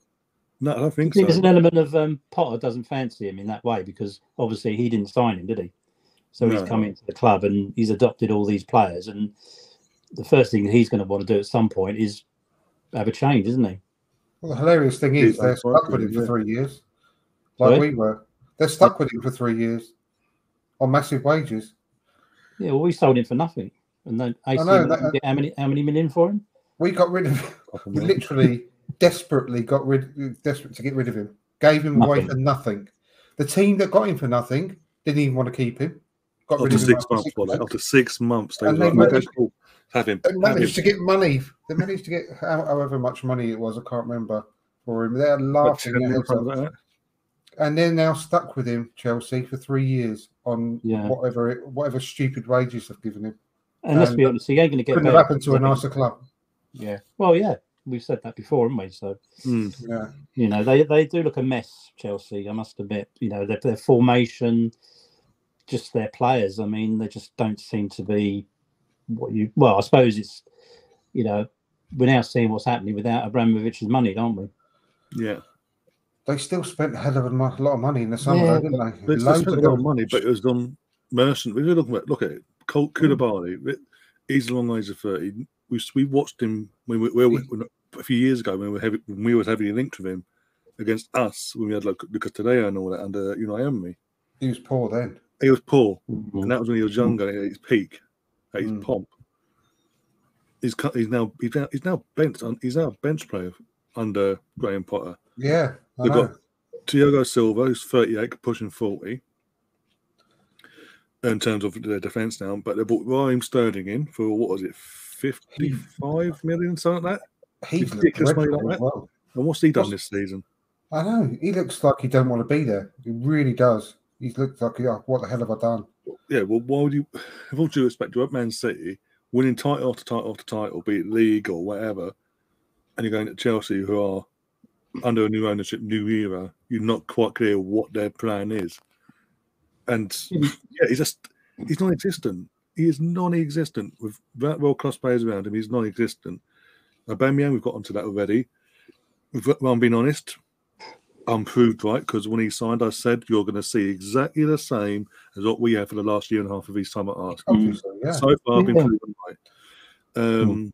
no, I don't think, I think so. There's an element of um, Potter doesn't fancy him in that way, because obviously he didn't sign him, did he? So no. he's come into the club and he's adopted all these players. And the first thing he's going to want to do at some point is have a change, isn't he? Well, the hilarious thing is they're stuck with him for three years, like Sorry? we were. They're stuck with him for three years on massive wages. Yeah, well, we sold him for nothing, and then I know, that, get how many how many million for him? We got rid of we literally. Desperately got rid, desperate to get rid of him. Gave him nothing. away for nothing. The team that got him for nothing didn't even want to keep him. Got after rid of him six months, six months. After six months, they and they like, managed, oh, have him. They managed have him. to get money. They managed to get however much money it was. I can't remember for him. They're laughing at him, and they're now stuck with him, Chelsea, for three years on yeah. whatever it, whatever stupid wages they've given him. And, and let's be honest, he ain't going to get. Couldn't have happened to a nicer club. Yeah. Well, yeah. We've said that before, haven't we? So, mm. yeah. you know, they, they do look a mess, Chelsea, I must admit. You know, their, their formation, just their players. I mean, they just don't seem to be what you... Well, I suppose it's, you know, we're now seeing what's happening without Abramovich's money, aren't we? Yeah. They still spent a hell of a lot of money in the summer, yeah. though, didn't they? They spent a lot of money, but it was on merchant. We look at, look at it. Colt Koulibaly, he's long ways of thirty. We, we watched him when we, we, we, we a few years ago when we were heavy, when we was heavily linked with him against us when we had like Lucas Torreira and all that under you know Emery. He was poor then. He was poor, mm-hmm. and that was when he was younger mm-hmm. at his peak, at his mm-hmm. pomp. He's he's now he's now he's now bench he's now a bench player under Graham Potter. Yeah, I they've know. got Thiago Silva, who's thirty-eight, pushing forty. In terms of their defence now, but they brought Raheem Sterling in for what was it? fifty-five million, something like that. He's ridiculous money like that. Well. And what's he done what's, this season? I know. He looks like he don't want to be there. He really does. He looks like, oh, what the hell have I done? Yeah, well, why would you... With all due respect, you're at Man City, winning title after title after title, be it league or whatever, and you're going to Chelsea, who are under a new ownership, new era, you're not quite clear what their plan is. And, yeah, he's just... He's non-existent. He is non-existent. With that world-class players around him, he's non-existent. Aubameyang, we've got onto that already. If I'm being honest, I'm proved right, because when he signed, I said, you're going to see exactly the same as what we have for the last year and a half of his time at Arsenal. Obviously, yeah. So far, I've been yeah. proven right. Um, mm.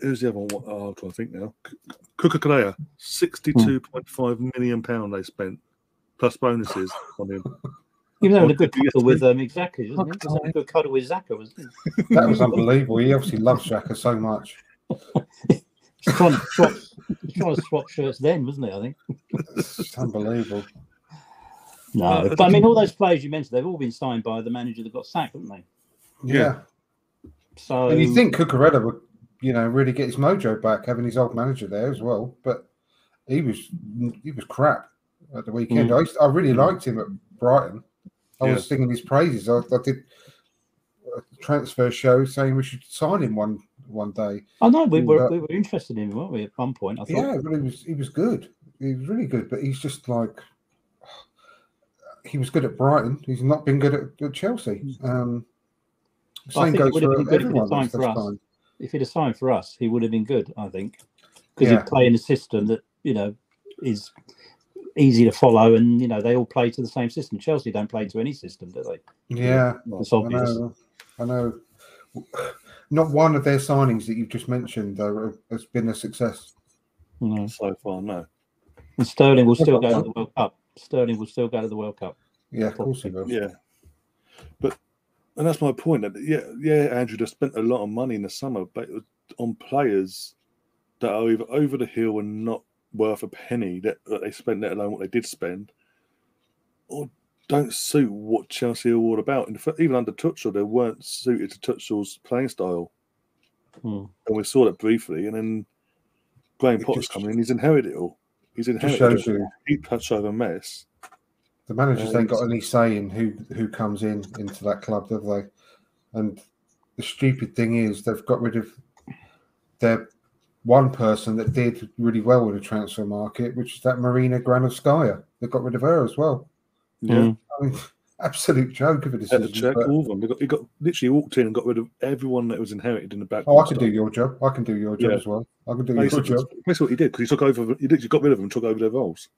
Who's the other one? Oh, I'm trying to think now. Cucurella, sixty-two point five million pounds they spent, plus bonuses on him. Even though it was a good cuddle with um, Xhaka, isn't it? It was a good cuddle with Xhaka, wasn't it? That was unbelievable. He obviously loves Xhaka so much. He's trying to swap, trying to swap shirts then, wasn't he? I think it's unbelievable. No, but I mean, all those players you mentioned, they've all been signed by the manager that got sacked, haven't they? Yeah. So, and you think Cucurella would, you know, really get his mojo back, having his old manager there as well. But he was he was crap at the weekend. Mm. I, used to, I really liked him at Brighton. I yeah. was singing his praises. I, I did a transfer show saying we should sign him one one day. I know we were but, we were interested in him, weren't we? At one point, I thought. Yeah, but he was he was good. He was really good. But he's just like he was good at Brighton. He's not been good at, at Chelsea. Um, same goes for everyone. For us. If he'd have signed for us, he would have been good, I think, because yeah. he'd play in a system that, you know, is easy to follow, and, you know, they all play to the same system. Chelsea don't play to any system, do they? Yeah. It's obvious. I know. I know. Not one of their signings that you've just mentioned uh, has been a success. No. So far, no. And Sterling will still go to the World Cup. Sterling will still go to the World Cup. Yeah, of course he will. Yeah. But... And that's my point. Yeah, yeah. Andrew just spent a lot of money in the summer, but on players that are either over the hill and not worth a penny that, that they spent, let alone what they did spend, or don't suit what Chelsea are all about. And even under Tuchel, they weren't suited to Tuchel's playing style, hmm. and we saw that briefly. And then Graham Potter's coming in; he's inherited it all. He's inherited it all. He touched over a mess. The managers ain't got any say in who, who comes in into that club, have they? And the stupid thing is they've got rid of their one person that did really well with the transfer market, which is that Marina Granovskaya. They got rid of her as well. Yeah, I mean, absolute joke of a decision. They check all of them. They got, they got literally walked in and got rid of everyone that was inherited in the back. Oh, I can do your job. I can do your job yeah. as well. I can do no, your job. Just, that's what he did because he took over. He literally got rid of them, and took over their roles.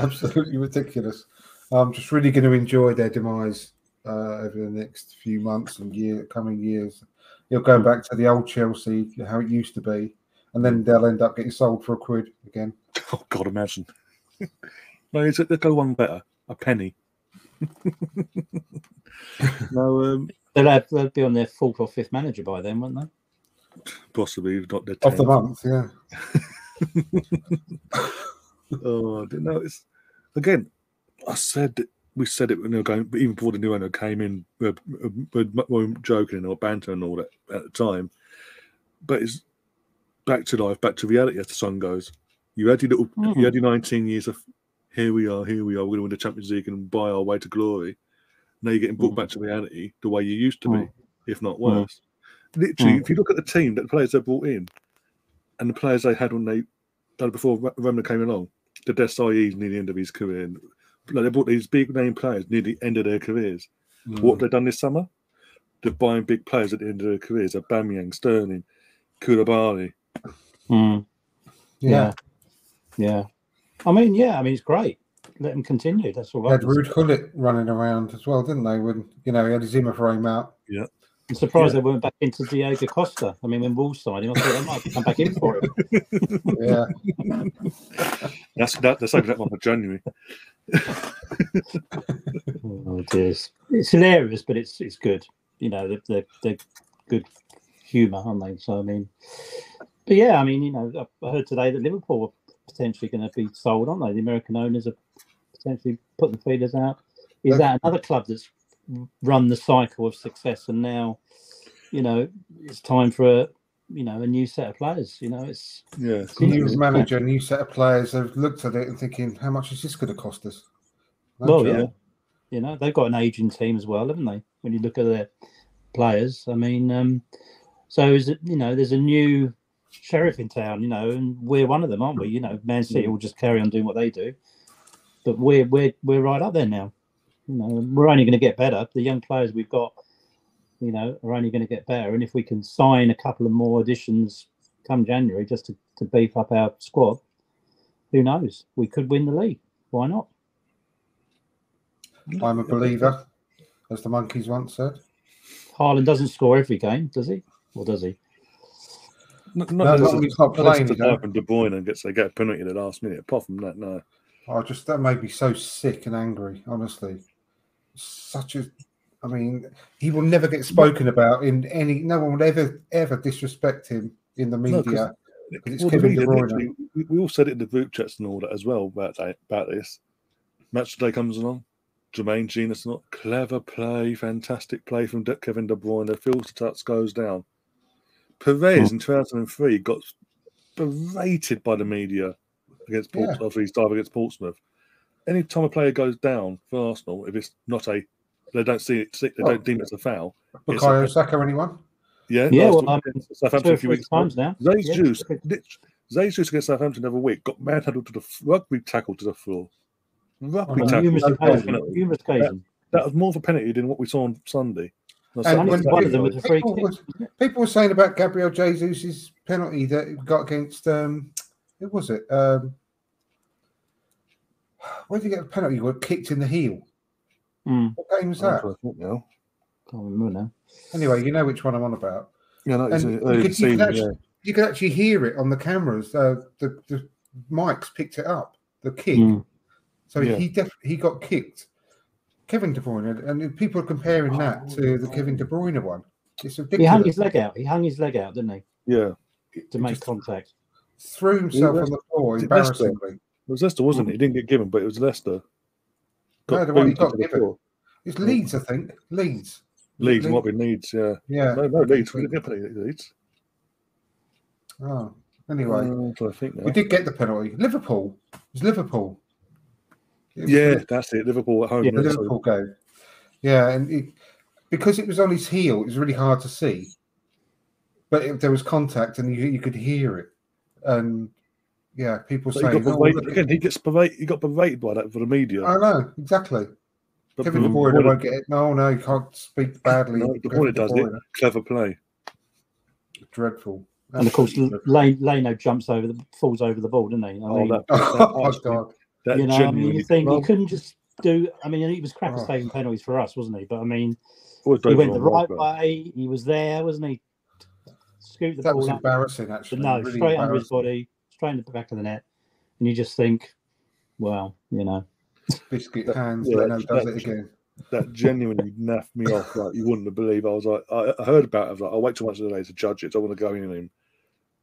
Absolutely ridiculous. I'm just really going to enjoy their demise uh, over the next few months and year, coming years. You'll go back to the old Chelsea, how it used to be, and then they'll end up getting sold for a quid again. Oh God, imagine! No, it's, they'll go one better, a penny. No, um, they'll, have, they'll be on their fourth or fifth manager by then, won't they? Possibly, not their tenth of the month, yeah. Oh, I didn't know. It's again. I said we said it when we were going, even before the new owner came in. We were, we were joking or bantering and all that at the time, but it's back to life, back to reality. As the sun goes, you had your little, oh. you had your nineteen years of here we are, here we are. We're going to win the Champions League and buy our way to glory. Now you're getting brought oh. back to reality the way you used to oh. be, if not worse. Oh. Literally, oh. if you look at the team that the players they brought in. And the players they had when they done before Roman came along, the Desai's near the end of his career. And they brought these big name players near the end of their careers. Mm. What have they done this summer? They're buying big players at the end of their careers: Aubameyang, Sterling, Koulibaly. Mm. Yeah. yeah, yeah. I mean, yeah. I mean, it's great. Let them continue. That's all. They had Ruud Gullit running around as well, didn't they? When you know he had his Zimmer frame out. Yeah. I'm surprised yeah. they went back into Diego Costa. I mean, when Wolves signed him, I thought they might come back in for him. Yeah. That's that, that's like that one for January. Oh, dear. It's hilarious, but it's it's good. You know, they're, they're, they're good humour, aren't they? So, I mean, but yeah, I mean, you know, I heard today that Liverpool are potentially going to be sold, aren't they? The American owners are potentially putting feelers out. Is okay. that another club that's run the cycle of success, and now, you know, it's time for a, you know, a new set of players. You know, it's yeah, it's new manager, new set of players. They've looked at it and thinking, how much is this going to cost us? That's well, yeah, you know, they've got an aging team as well, haven't they? When you look at their players, I mean, um, so is it? You know, there's a new sheriff in town. You know, and we're one of them, aren't we? You know, Man City yeah. will just carry on doing what they do, but we're we're we're right up there now. You know, we're only going to get better. The young players we've got, you know, are only going to get better. And if we can sign a couple of more additions come January just to, to beef up our squad, who knows? We could win the league. Why not? I'm a believer, as the Monkeys once said. Haaland doesn't score every game, does he? Or does he? Not, not no, he's not playing. Unless De Bruyne gets they get a penalty in the last minute. Apart from that, no. I just, that made me so sick and angry, honestly. Such a, I mean, he will never get spoken about in any, no one will ever, ever disrespect him in the media. No, it's well, Kevin De Bruyne. We all said it in the group chats and all that as well about, that, about this. Match today comes along. Jermaine Genius, not clever play, fantastic play from Kevin De Bruyne. Phil Stutz goes down. Perez oh. in two thousand three got berated by the media against Portsmouth yeah. after his dive against Portsmouth. Any time a player goes down for Arsenal, if it's not a, they don't see it, they don't oh. deem it's a foul. Bukayo Saka, anyone? Yeah, yeah. Well, um, Southampton a few weeks times now. Jesus, yeah. Jesus against Southampton the other week got manhandled to the rugby tackle to the floor. Rugby well, tackle. That, that was more of a penalty than what we saw on Sunday. No, and when one of them was a free kick. Was, people were saying about Gabriel Jesus's penalty that he got against. Um, who was it? Um, where did he get the penalty? He got kicked in the heel. Mm. What game was that? I can't remember now. Anyway, you know which one I'm on about. Yeah, no, it's and a, you, could, scene, you, could actually, yeah. you could actually hear it on the cameras. Uh, the, the mics picked it up. The kick. Mm. So yeah. he def- he got kicked. Kevin De Bruyne, and people are comparing oh, that to the Kevin De Bruyne one. It's ridiculous. He hung his leg out. He hung his leg out, didn't he? Yeah. To make contact. Threw himself was, on the floor, embarrassingly. It was Leicester, wasn't it? He didn't get given, but it was Leicester. Got no, the one he got given. Floor. It's Leeds, I think. Leeds. Leeds, Leeds. Might be Leeds, yeah. Yeah. No, no, Leeds. We didn't get Leeds. Oh, anyway. Um, I think we did get the penalty. Liverpool. It was Liverpool. Yeah, good. That's it. Liverpool at home. Yeah, Liverpool game. Yeah, and it, because it was on his heel, it was really hard to see. But it, there was contact, and you, you could hear it. And yeah, people but saying, he got, berated, oh, again, he, gets berated, he got berated by that for the media. I know, exactly. But Kevin De Bruyne won't get it. No, no, you can't speak badly. No, De Bruyne does it. Clever play. Dreadful. That's and of course, Leno jumps over, the, falls over the ball, doesn't he? I oh, mean, that, that, oh God. That you know, I mean, you think he couldn't just do. I mean, he was crap at saving penalties for us, wasn't he? But I mean, he went the right way. He was there, wasn't he? Scooped the ball. That was embarrassing, actually. No, straight under his body, straight in the back of the net, and you just think, well, you know, biscuit hands. Leno does it again. That genuinely naffed me off. Like you wouldn't believe. I was like, I, I heard about it. I was like, I wait too much of the day to judge it. So I want to go in and him.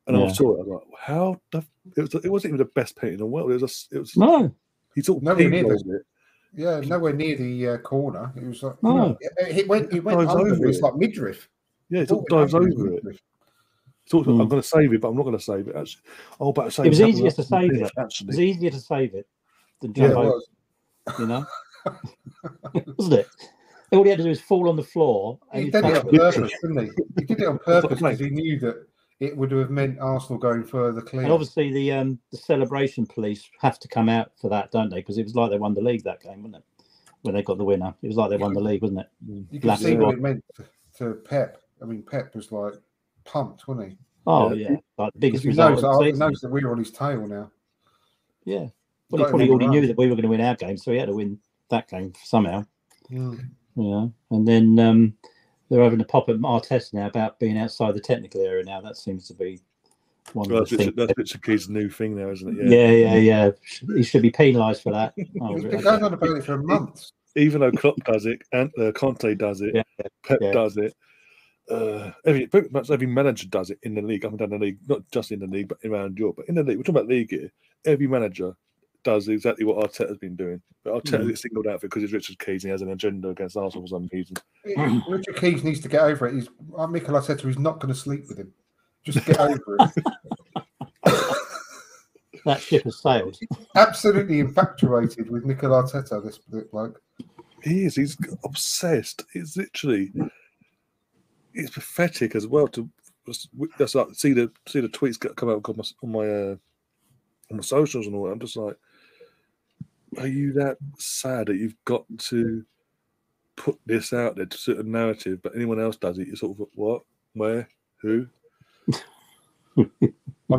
And yeah. I saw it. I was like, "How the? F-? It was. It wasn't even the best paint in the world. It was. A, it was. No. He took nowhere near the. It. Yeah, nowhere near the uh, corner. It was like. No. You know, it, it went. It went it over. It. It's like midriff. Yeah, it sort of dives over it. it. Sort of, mm. I'm going to save it, but I'm not going to save it. Actually, oh, but save it was easier to save it. Actually, it was easier to save it than jump yeah, over. You know, wasn't it? All he had to do was fall on the floor. And he, he did it on purpose, didn't he? He did it on purpose because he knew that. It would have meant Arsenal going further clear. And obviously, the um, the celebration police have to come out for that, don't they? Because it was like they won the league that game, wasn't it? When they got the winner, it was like they won the league, wasn't it? You can see what it meant to, to Pep. I mean, Pep was like pumped, wasn't he? Oh yeah, yeah. Like the biggest result. He knows that we were on his tail now. Yeah, well, he probably already knew that we were going to win our game, so he had to win that game somehow. Yeah, yeah. And then. Um, They're having a pop at Arteta now about being outside the technical area now. That seems to be one well, of the things. That's Richard new thing now, isn't it? Yeah, yeah, yeah. yeah. He should be penalised for that. Oh, He's been going on about it for months. Even though Klopp does it, and uh, Conte does it, yeah, Pep yeah. does it, uh, every pretty much every manager does it in the league, up and down the league, not just in the league, but around Europe. But in the league, we're talking about league here. Every manager does exactly what Arteta's been doing. But Arteta mm. gets singled out for it because it's Richard Keys and he has an agenda against Arsenal for some reason. Richard Keys needs to get over it. He's, uh, Mikel Arteta is not going to sleep with him. Just get over it. That ship has sailed. Absolutely infatuated with Mikel Arteta, this bloke. He is. He's obsessed. It's literally... It's pathetic as well to that's like, see the see the tweets come out on my, on my, uh, on my socials and all that. I'm just like... Are you that sad that you've got to put this out there to sort of narrative, but anyone else does it? You're sort of what, where, who? I'm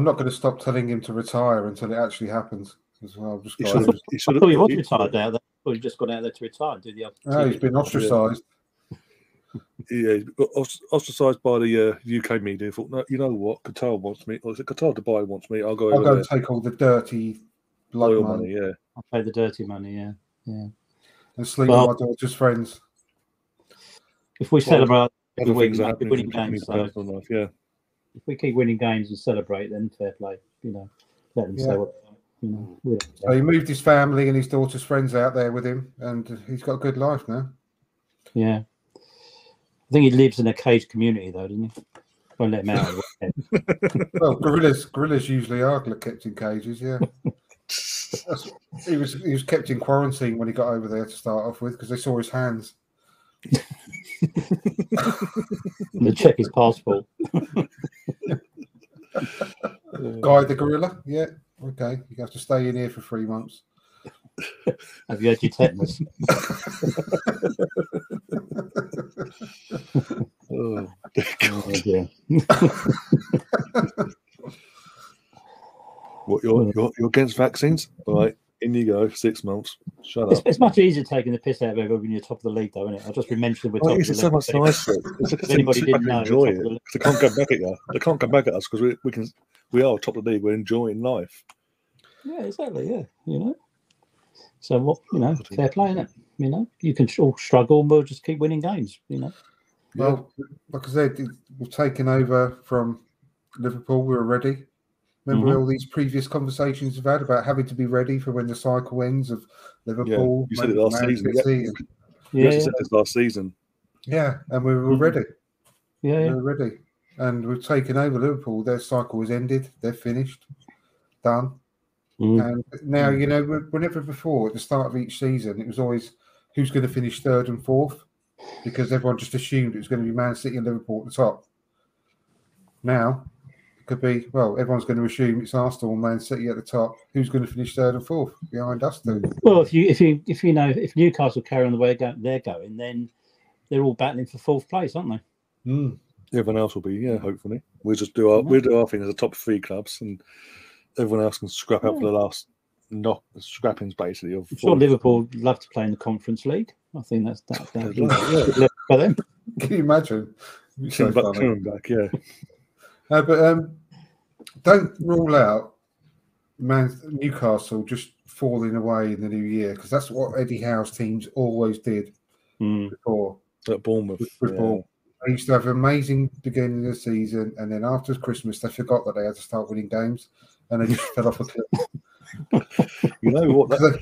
not going to stop telling him to retire until it actually happens as well. Just he should have, he should I thought he was retired now. I thought he just got out there to retire and do the other. No, he's been ostracised. Yeah, he's got ostracised by the uh, U K media. Thought, no, you know what? Qatar wants me. Or is it Qatar Dubai wants me? I'll go. I'll over go there. And take all the dirty blood money. money. Yeah. I'll pay the dirty money, yeah. Yeah. And sleep well, with my daughter's friends. If we well, celebrate every week, if we win games, so, life, yeah. If we keep winning games and celebrate, then fair play, you know. Let them yeah. say what you know. Yeah. So he moved his family and his daughter's friends out there with him, and he's got a good life now. Yeah. I think he lives in a caged community, though, doesn't he? Won't let him out. Well, gorillas, gorillas usually are kept in cages. Yeah, That's, he was he was kept in quarantine when he got over there to start off with because they saw his hands. They check his passport. Guide the gorilla. Yeah. Okay. You have to stay in here for three months. Have you had your tetanus? Oh, oh dear. What you're, you're you're against vaccines? All right, in you go. Six months. Shut it's, up. It's much easier taking the piss out of everyone when you're top of the league, though, isn't it? I just mentioned we're top oh, of the league. So much nicer. It's if anybody didn't know, enjoy it. The they can't come back at you. They can't come back at us because we we can we are top of the league. We're enjoying life. Yeah, exactly. Yeah, you know. So what you know, fair play, innit? You know, you can all struggle, but we'll just keep winning games. You know. Well, like I said, we've taken over from Liverpool. We were ready. Remember mm-hmm. all these previous conversations we've had about having to be ready for when the cycle ends of Liverpool. Yeah. You said it last season. season. Yeah. You actually said this last season. Yeah, and we were mm-hmm. ready. Yeah, yeah, we were ready, and we've taken over Liverpool. Their cycle was ended. They're finished. Done. Mm. And now, you know, whenever before, at the start of each season, it was always who's going to finish third and fourth because everyone just assumed it was going to be Man City and Liverpool at the top. Now, it could be, well, everyone's going to assume it's Arsenal and Man City at the top. Who's going to finish third and fourth behind us then? Well, if you, if you, if you know, if Newcastle carry on the way they're going, then they're all battling for fourth place, aren't they? Mm. Everyone else will be, yeah, hopefully. We'll just do our, yeah. we'll do our thing as the top three clubs and everyone else can scrap out yeah. for the last knock scrappings, basically. Of I'm sure Liverpool love to play in the Conference League. I think that's that. that yeah. for them. Can you imagine? So back, coming back, yeah. Uh, but um, don't rule out Man Newcastle just falling away in the new year because that's what Eddie Howe's teams always did mm. before at Bournemouth. Before. Yeah. They used to have an amazing beginning of the season, and then after Christmas, they forgot that they had to start winning games. And they just fell off a cliff. You know what? That,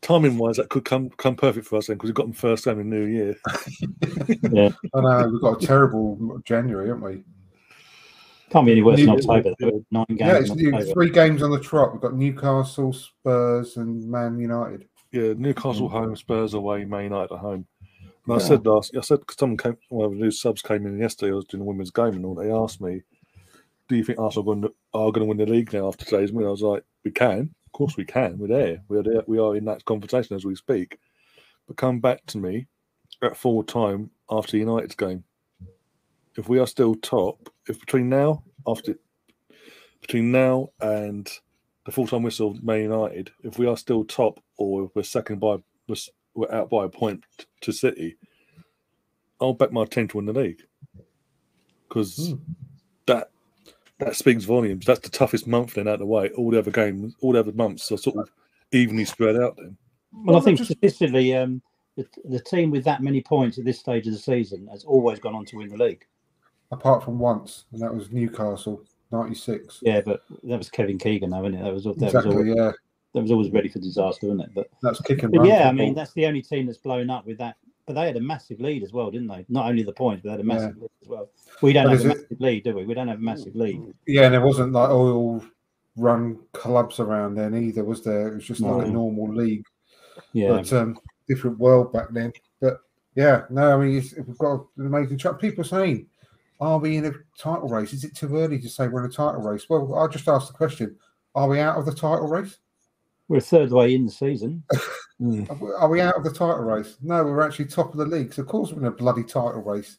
timing wise, that could come come perfect for us then because we've got them first game in the new year. Yeah. I know, we've got a terrible January, haven't we? Can't be any worse new, than October. Though. Nine games. Yeah, it's new, three games on the trot. We've got Newcastle, Spurs, and Man United. Yeah, Newcastle mm. home, Spurs away, Man United at home. And yeah. I said last, I said, someone came, well, the new subs came in yesterday. I was doing a women's game and all. They asked me, do you think Arsenal are going, to, are going to win the league now after today's win? I was like, we can. Of course we can. We're there. We're there. We are in that conversation as we speak. But come back to me at full time after United's game. If we are still top, if between now after between now and the full-time whistle of Man United, if we are still top or if we're second by, we're out by a point to City, I'll bet my team to win the league. Because mm. that... That speaks volumes. That's the toughest month then out of the way. All the other games, all the other months are sort of evenly spread out then. Well, I think statistically, um, the, the team with that many points at this stage of the season has always gone on to win the league. Apart from once, and that was Newcastle, ninety-six. Yeah, but that was Kevin Keegan, though, wasn't it? That was, that exactly, was always, yeah. That was always ready for disaster, wasn't it? But that's kicking. But yeah, I mean, that's the only team that's blown up with that. But they had a massive lead as well, didn't they? Not only the points, but they had a massive yeah. lead as well. We don't but have a massive it... lead, do we? We don't have a massive lead. Yeah, and there wasn't like oil-run clubs around then either, was there? It was just no. like a normal league. Yeah. But um, different world back then. But, yeah, no, I mean, it's, we've got an amazing track. People are saying, are we in a title race? Is it too early to say we're in a title race? Well, I'll just ask the question, are we out of the title race? We're a third way in the season. Mm. Are we out of the title race? No, we're actually top of the league. So, of course, we're in a bloody title race.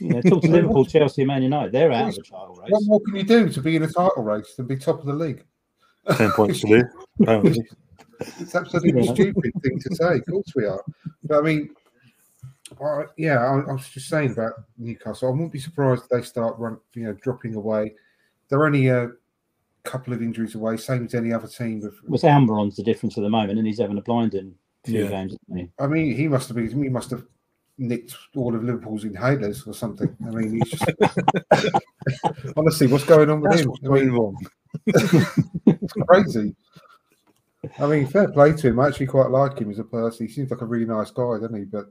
Yeah, talk to Liverpool, Chelsea, and Man United. They're out of the title race. What more can you do to be in a title race than be top of the league? Ten points to do. It's absolutely a stupid thing to say. Of course, we are. But I mean, I, yeah, I, I was just saying about Newcastle. I wouldn't be surprised if they start, run, you know, dropping away. They're only a couple of injuries away, same as any other team. Well, Almiron's the difference at the moment, and he's having a blinding few yeah. games. Isn't he? I mean, he must have been. He must have nicked all of Liverpool's inhalers or something. I mean, he's just honestly, what's going on with That's him? What's going wrong? It's crazy. I mean, fair play to him. I actually quite like him as a person. He seems like a really nice guy, doesn't he? But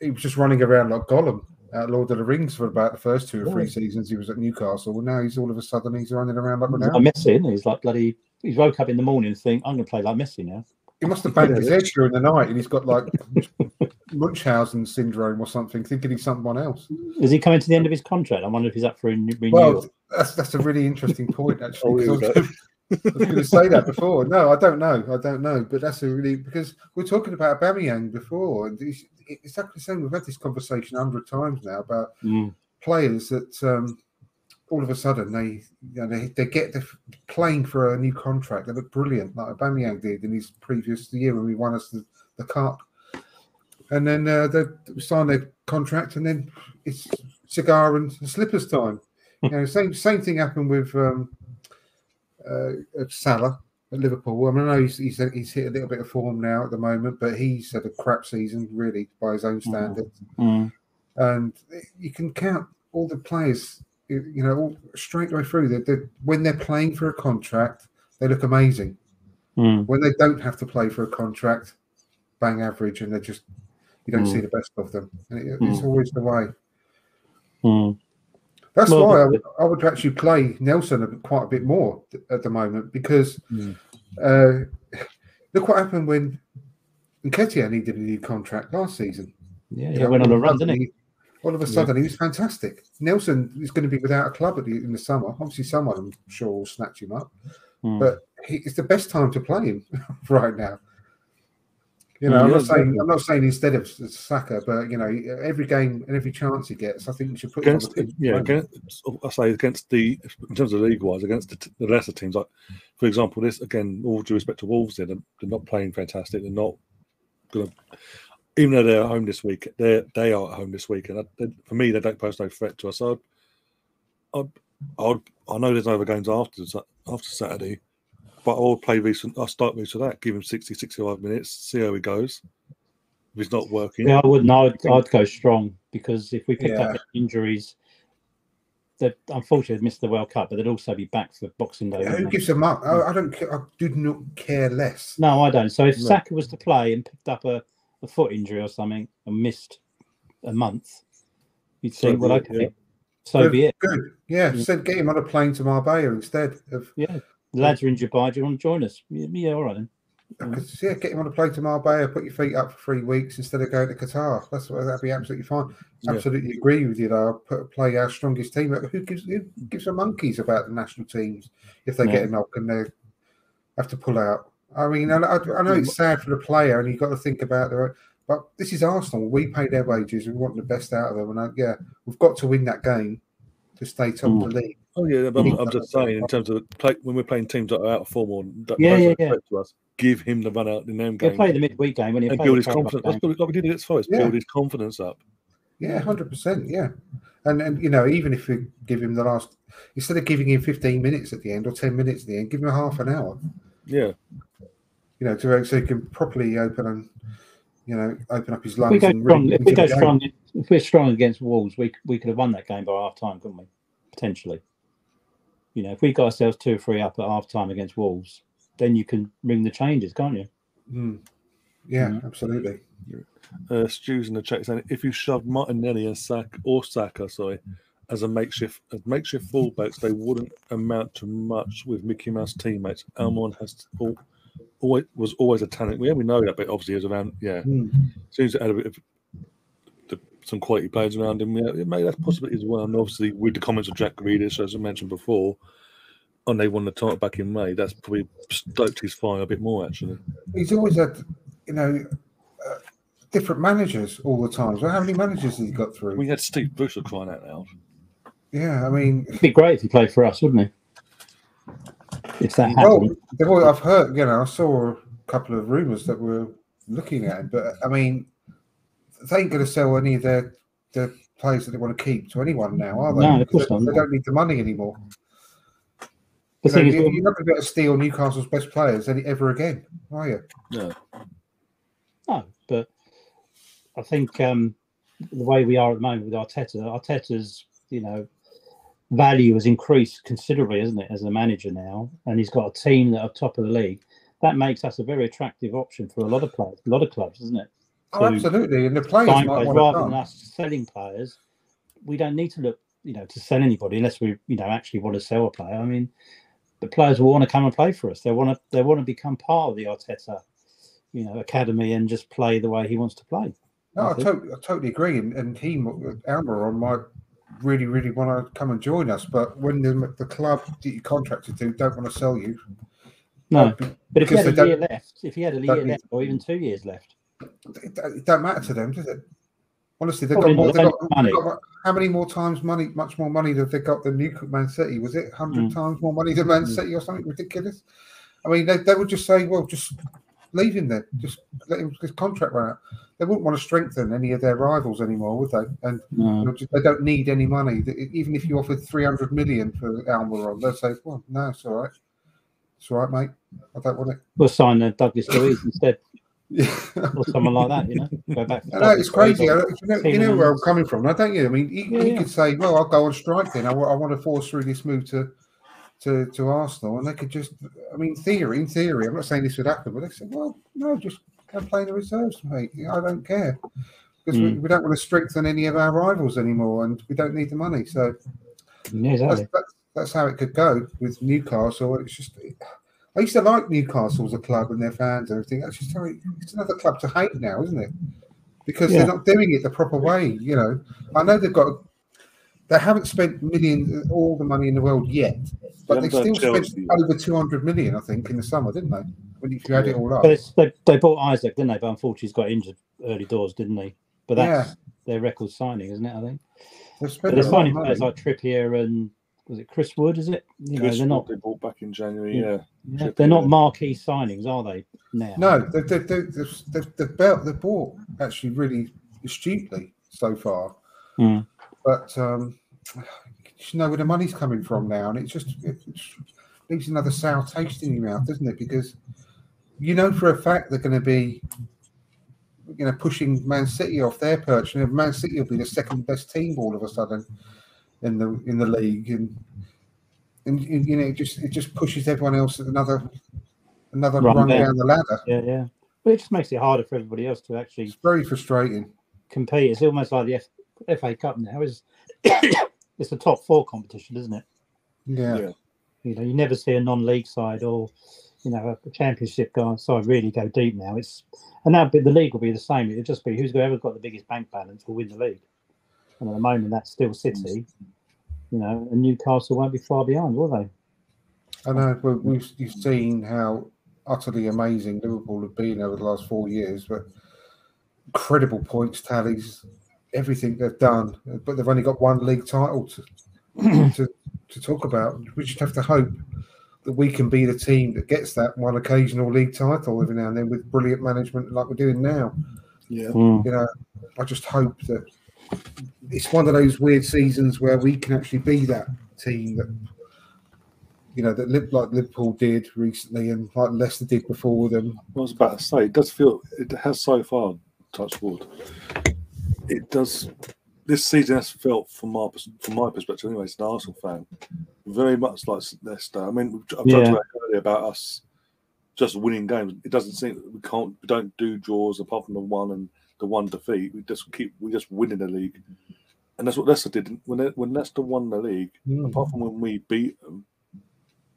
he was just running around like Gollum at Lord of the Rings for about the first two or three seasons he was at Newcastle. Well, now he's all of a sudden he's running around like Ronaldo. Like Messi, isn't he? He's like bloody. He woke up in the morning and think, I'm going to play like Messi now. He must have banged his head during the night, and he's got like Munchausen syndrome or something, thinking he's someone else. Is he coming to the end of his contract? I wonder if he's up for a renewal. Well, that's that's a really interesting point actually. I was going to say that before. No, I don't know. I don't know. But that's a really... Because we're talking about Aubameyang before. And it's exactly the same. We've had this conversation a hundred times now about mm. players that um, all of a sudden they you know, they, they get the, playing for a new contract. They look brilliant, like Aubameyang did in his previous year when we won us the, the cup. And then uh, they sign their contract and then it's cigar and slippers time. You know, same, same thing happened with... Um, Uh, Salah at Liverpool. I mean, I know he's, he's he's hit a little bit of form now at the moment, but he's had a crap season, really, by his own standards. Mm. And you can count all the players, you know, all straight way through. They're, they're, when they're playing for a contract, they look amazing. Mm. When they don't have to play for a contract, bang average, and they're just, you don't mm. see the best of them. And it, mm. it's always the way. Mm. That's well, why I would, I would actually play Nelson a bit, quite a bit more th- at the moment because mm. uh, look what happened when Nketiah needed a new contract last season. Yeah, he went on a run, didn't he? All of a sudden, yeah. he was fantastic. Nelson is going to be without a club at the, in the summer. Obviously, someone, I'm sure, will snatch him up. Mm. But he, it's the best time to play him right now. You know, I'm not saying I'm not saying instead of Saka, but you know, every game and every chance he gets, I think you should put against him on the team. Yeah, against, I say against the in terms of league-wise, against the, the lesser teams. Like, for example, this again, all due respect to Wolves, they're, they're not playing fantastic. They're not going to, even though they're at home this week. They they are at home this week, and I, they, for me, they don't pose no threat to us. So I I I know there's no other games after after Saturday. But I'll play recent. I'll start with that. Give him sixty, sixty-five minutes. See how he goes. If he's not working, yeah, I wouldn't. I'd, I'd go strong because if we picked yeah. up injuries, that unfortunately they'd missed the World Cup, but they'd also be back for Boxing Day. Yeah, who gives them up? I, I don't. I do not care less. No, I don't. So if no. Saka was to play and picked up a, a foot injury or something and missed a month, you'd say, well, okay, yeah. so Good. be it. Good. Yeah. yeah. So get him on a plane to Marbella instead of yeah. The lads are in Dubai. Do you want to join us? Yeah, all right then. Yeah, get him on a plane to Marbella, put your feet up for three weeks instead of going to Qatar. That's what that'd be absolutely fine. Yeah. Absolutely agree with you. Though, put play our strongest team. Who gives who gives a monkeys about the national teams if they yeah. get enough and they have to pull out? I mean, I, I know it's sad for the player, and you've got to think about their own. But this is Arsenal. We pay their wages. We want the best out of them, and I, yeah, we've got to win that game to stay top mm. of the league. Oh yeah, but I'm, I'm just saying in terms of play, when we're playing teams that are out of form or that yeah, yeah, yeah. to us, give him the run out in them game. Yeah, play the midweek game when he and build his confidence. That's what we did it for. It's yeah. build his confidence up. Yeah, hundred percent. Yeah, and and you know even if we give him the last instead of giving him fifteen minutes at the end or ten minutes at the end, give him a half an hour. Yeah, you know, to so he can properly open and you know open up his lungs. If we go and strong, if we go strong, if we're strong against Wolves, we we could have won that game by half time, couldn't we? Potentially. You know, if we got ourselves two or three up at half time against Wolves, then you can ring the changes, can't you? Mm. Yeah, mm. absolutely. Uh, Stu's in the chat saying if you shove Martinelli and Saka or Saka, sorry, as a makeshift as makeshift fullbacks, they wouldn't amount to much with Mickey Mouse teammates. Almiron has all, always was always a talent. Yeah, we know that, but obviously he was around. Yeah, mm. as soon as it had a bit of the, some quality players around him, yeah, maybe that's possible as well. And obviously, with the comments of Jack Grealish, as I mentioned before, and they won the title back in May, that's probably stoked his fire a bit more. Actually, he's always had, you know, uh, different managers all the time. So how many managers has he got through? We had Steve Bruce crying out loud. Yeah, I mean, it'd be great if he played for us, wouldn't he? If that happened, well, I've heard, you know, I saw a couple of rumours that we're looking at him, but I mean. They ain't going to sell any of their, their players that they want to keep to anyone now, are they? No, of course they, not. They don't need the money anymore. The thing know, is, you're not going to be able to steal Newcastle's best players ever again, are you? No. No, but I think um, the way we are at the moment with Arteta, Arteta's, you know, value has increased considerably, isn't it, as a manager now? And he's got a team that are top of the league. That makes us a very attractive option for a lot of players, a lot of clubs, isn't it? Oh, absolutely. And the players might players, want rather to than us selling players, we don't need to look, you know, to sell anybody unless we, you know, actually want to sell a player. I mean, the players will want to come and play for us. They want to, they want to become part of the Arteta, you know, academy and just play the way he wants to play. No, I, I, to- I totally agree. And, and he, Almiron, might really, really want to come and join us. But when the, the club that you contracted to don't want to sell you. No, but if he had a year left, if he had a year left or even two years left. It don't matter to them, does it? Honestly, they've got more they've got, money. They've got, how many more times money, much more money than they got than Newcastle, Man City? Was it one hundred mm. times more money than Man mm. City or something ridiculous? I mean, they, they would just say, well, just leave him then. Just let him, his contract run out. They wouldn't want to strengthen any of their rivals anymore, would they? And no. you know, just, they don't need any money. Even if you offered three hundred million for Almiron, they'd say, well, no, it's all right. It's all right, mate. I don't want it. We'll sign uh, Douglas Luiz instead. Or someone like that, you know. Go back to I know, it's crazy. You know, you know where I'm coming from, don't you? I mean, he, yeah, he yeah. could say, well, I'll go on strike then. I, I want to force through this move to, to, to Arsenal. And they could just, I mean, theory, in theory, I'm not saying this would happen, but they said, well, no, just go play the reserves, mate. I don't care. Because mm. we, we don't want to strengthen any of our rivals anymore and we don't need the money. So yeah, exactly. that's, that's, that's how it could go with Newcastle. It's just... It, I used to like Newcastle as a club and their fans and everything. That's just sorry, it's another club to hate now, isn't it? Because yeah. they're not doing it the proper way, you know. I know they've got, they haven't spent millions, all the money in the world yet, but they still spent Chelsea. over two hundred million, I think, in the summer, didn't they? When you add yeah. it all up. But they, they bought Isaac, didn't they? But unfortunately, he's got injured early doors, didn't he? But that's yeah. their record signing, isn't it? I think. They've spent but they're signing players like Trippier and. Was it Chris Wood? Is it? You Chris know, they're not. Wood, they bought back in January. Yeah, yeah. yeah. They're not marquee signings, are they? Now, no, they they they they they bought actually really astutely so far. Mm. But um, you know where the money's coming from now, and it just it, it leaves another sour taste in your mouth, doesn't it? Because you know for a fact they're going to be, you know, pushing Man City off their perch, and Man City will be the second best team all of a sudden. In the in the league and, and and you know it just it just pushes everyone else at another another run, run down the ladder. Yeah, yeah. But it just makes it harder for everybody else to actually. It's very frustrating. Compete. It's almost like the F, F A Cup now. Is it's the top four competition, isn't it? Yeah. yeah. You know, you never see a non-league side or you know a championship side really go deep now. It's and now the league will be the same. It'll just be who's ever got the biggest bank balance will win the league. And at the moment, that's still City, you know, and Newcastle won't be far behind, will they? I know, but we've you've seen how utterly amazing Liverpool have been over the last four years, but incredible points, tallies, everything they've done, but they've only got one league title to to, to talk about. We just have to hope that we can be the team that gets that one occasional league title every now and then with brilliant management like we're doing now. Yeah, mm. you know, I just hope that. It's one of those weird seasons where we can actually be that team that, you know, that lived like Liverpool did recently and like Leicester did before them. I was about to say, it does feel, it has so far, touch wood, it does, this season has felt, from my, from my perspective anyway, as an Arsenal fan, very much like Leicester. I mean, I've talked yeah. about earlier about us just winning games. It doesn't seem, we can't, we don't do draws apart from the one and the one defeat, we just keep we just winning the league, and that's what Leicester did when they, when Leicester won the league. Mm. Apart from when we beat them,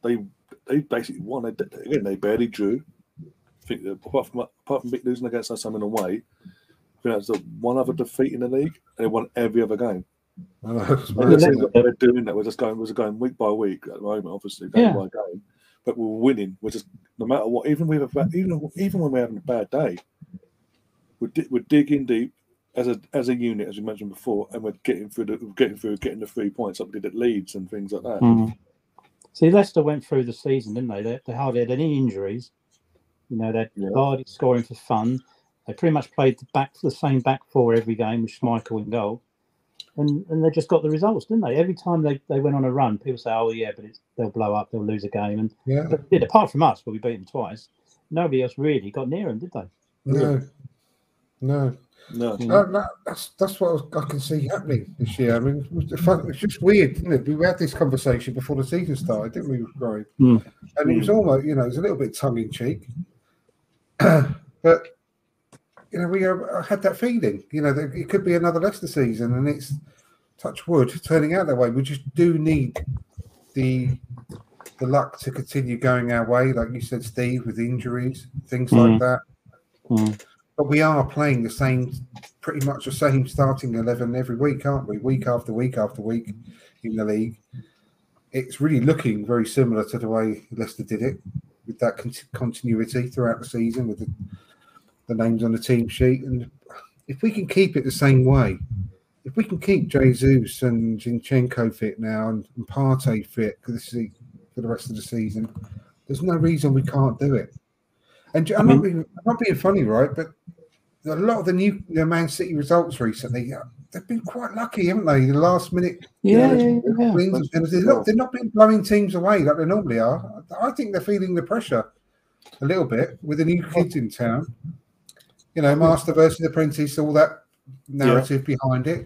they they basically won. They, again, they barely drew. I think that apart from apart from losing against us, some in a way, I think that's the one other defeat in the league, and they won every other game. I know, it's like they're doing that. We're just going, we're just going week by week at the moment, obviously game yeah. by game, but we're winning. We're just no matter what, even we have even even when we're having a bad day. We're, di- we're digging deep as a as a unit, as we mentioned before, and we're getting through, the, we're getting through, getting the three points like we did at Leeds and things like that. Mm. See, Leicester went through the season, didn't they? They, they hardly had any injuries. You know, they yeah. started scoring for fun. They pretty much played the back the same back four every game with Schmeichel in goal. and and they just got the results, didn't they? Every time they, they went on a run, people say, oh yeah, but it's, they'll blow up, they'll lose a game. And yeah. But yeah, apart from us, well, we beat them twice, nobody else really got near them, did they? No, no, no. no, no that's that's what I can see happening this year. I mean, it's it just weird, didn't it? We had this conversation before the season started, didn't we, Rory? Mm. And it was almost, you know, it was a little bit tongue in cheek, but. You know, we uh, had that feeling, you know, that it could be another Leicester season, and it's, touch wood, turning out that way. We just do need the the luck to continue going our way, like you said, Steve, with injuries, things mm. like that. Mm. But we are playing the same, pretty much the same starting eleven every week, aren't we? Week after week after week in the league. It's really looking very similar to the way Leicester did it, with that con- continuity throughout the season, with the the names on the team sheet. And if we can keep it the same way, if we can keep Jesus and Zinchenko fit now and, and Partey fit for the, for the rest of the season, there's no reason we can't do it. And I'm not being, I'm not being funny, right? But a lot of the new the Man City results recently, they've been quite lucky, haven't they? The last minute yeah, you know, yeah, wins, yeah. And they're not, they're not been blowing teams away like they normally are. I think they're feeling the pressure a little bit with the new kids in town. You know, Master versus Apprentice, all that narrative yeah. behind it.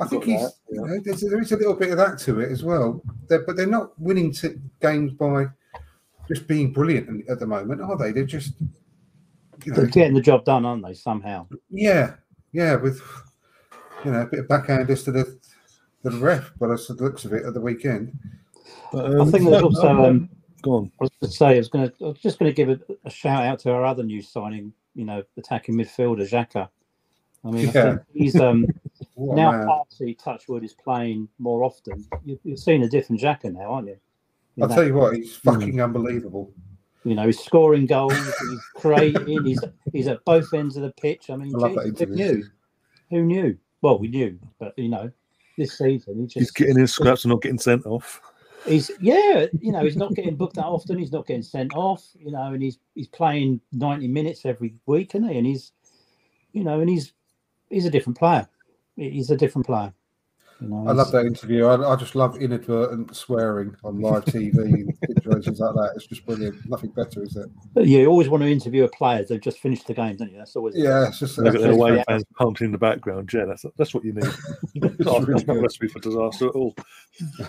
I think he's, that, yeah. you know, there's, there is a little bit of that to it as well. They're, but they're not winning t- games by just being brilliant at the moment, are they? They're just, you know, they're getting the job done, aren't they? Somehow. Yeah, yeah, with you know a bit of backhanders to the the ref, by the looks of it, at the weekend. But, um, I think there's also. Um, go on. I was going to say I was going to. I was just going to give a, a shout out to our other new signing. You know, attacking midfielder Xhaka. I mean, yeah. I think he's um now man. Party Touchwood is playing more often. You, you've seen a different Xhaka now, aren't you? In I'll tell you what, he's fucking mm. unbelievable. You know, he's scoring goals, he's creating, he's he's at both ends of the pitch. I mean, I geez, who knew? Who knew? Well, we knew, but you know, this season he just, he's getting his scraps and not getting sent off. He's yeah, you know, he's not getting booked that often. He's not getting sent off, you know, and he's he's playing ninety minutes every week, isn't he? And he's, you know, and he's he's a different player. He's a different player. You know, I love that interview. I, I just love inadvertent swearing on live T V situations like that. It's just brilliant. Nothing better, is it? But yeah, you always want to interview a player. They've just finished the game, don't you? That's always yeah. It's just they've got their away fans pumping in the background. Yeah, that's that's what you need. It's not a recipe for disaster at all.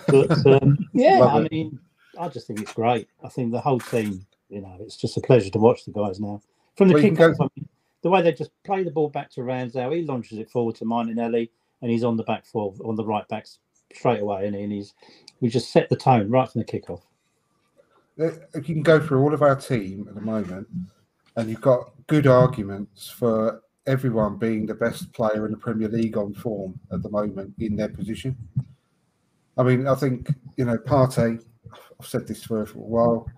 But um, yeah, love I mean, it. I just think it's great. I think the whole team. You know, it's just a pleasure to watch the guys now. From the well, kick off, I mean, the way they just play the ball back to Ramsdale, he launches it forward to Martinelli. And he's on the back four, on the right backs straight away, and he's we just set the tone right from the kickoff. You can go through all of our team at the moment, and you've got good arguments for everyone being the best player in the Premier League on form at the moment in their position. I mean, I think you know Partey. I've said this for a while.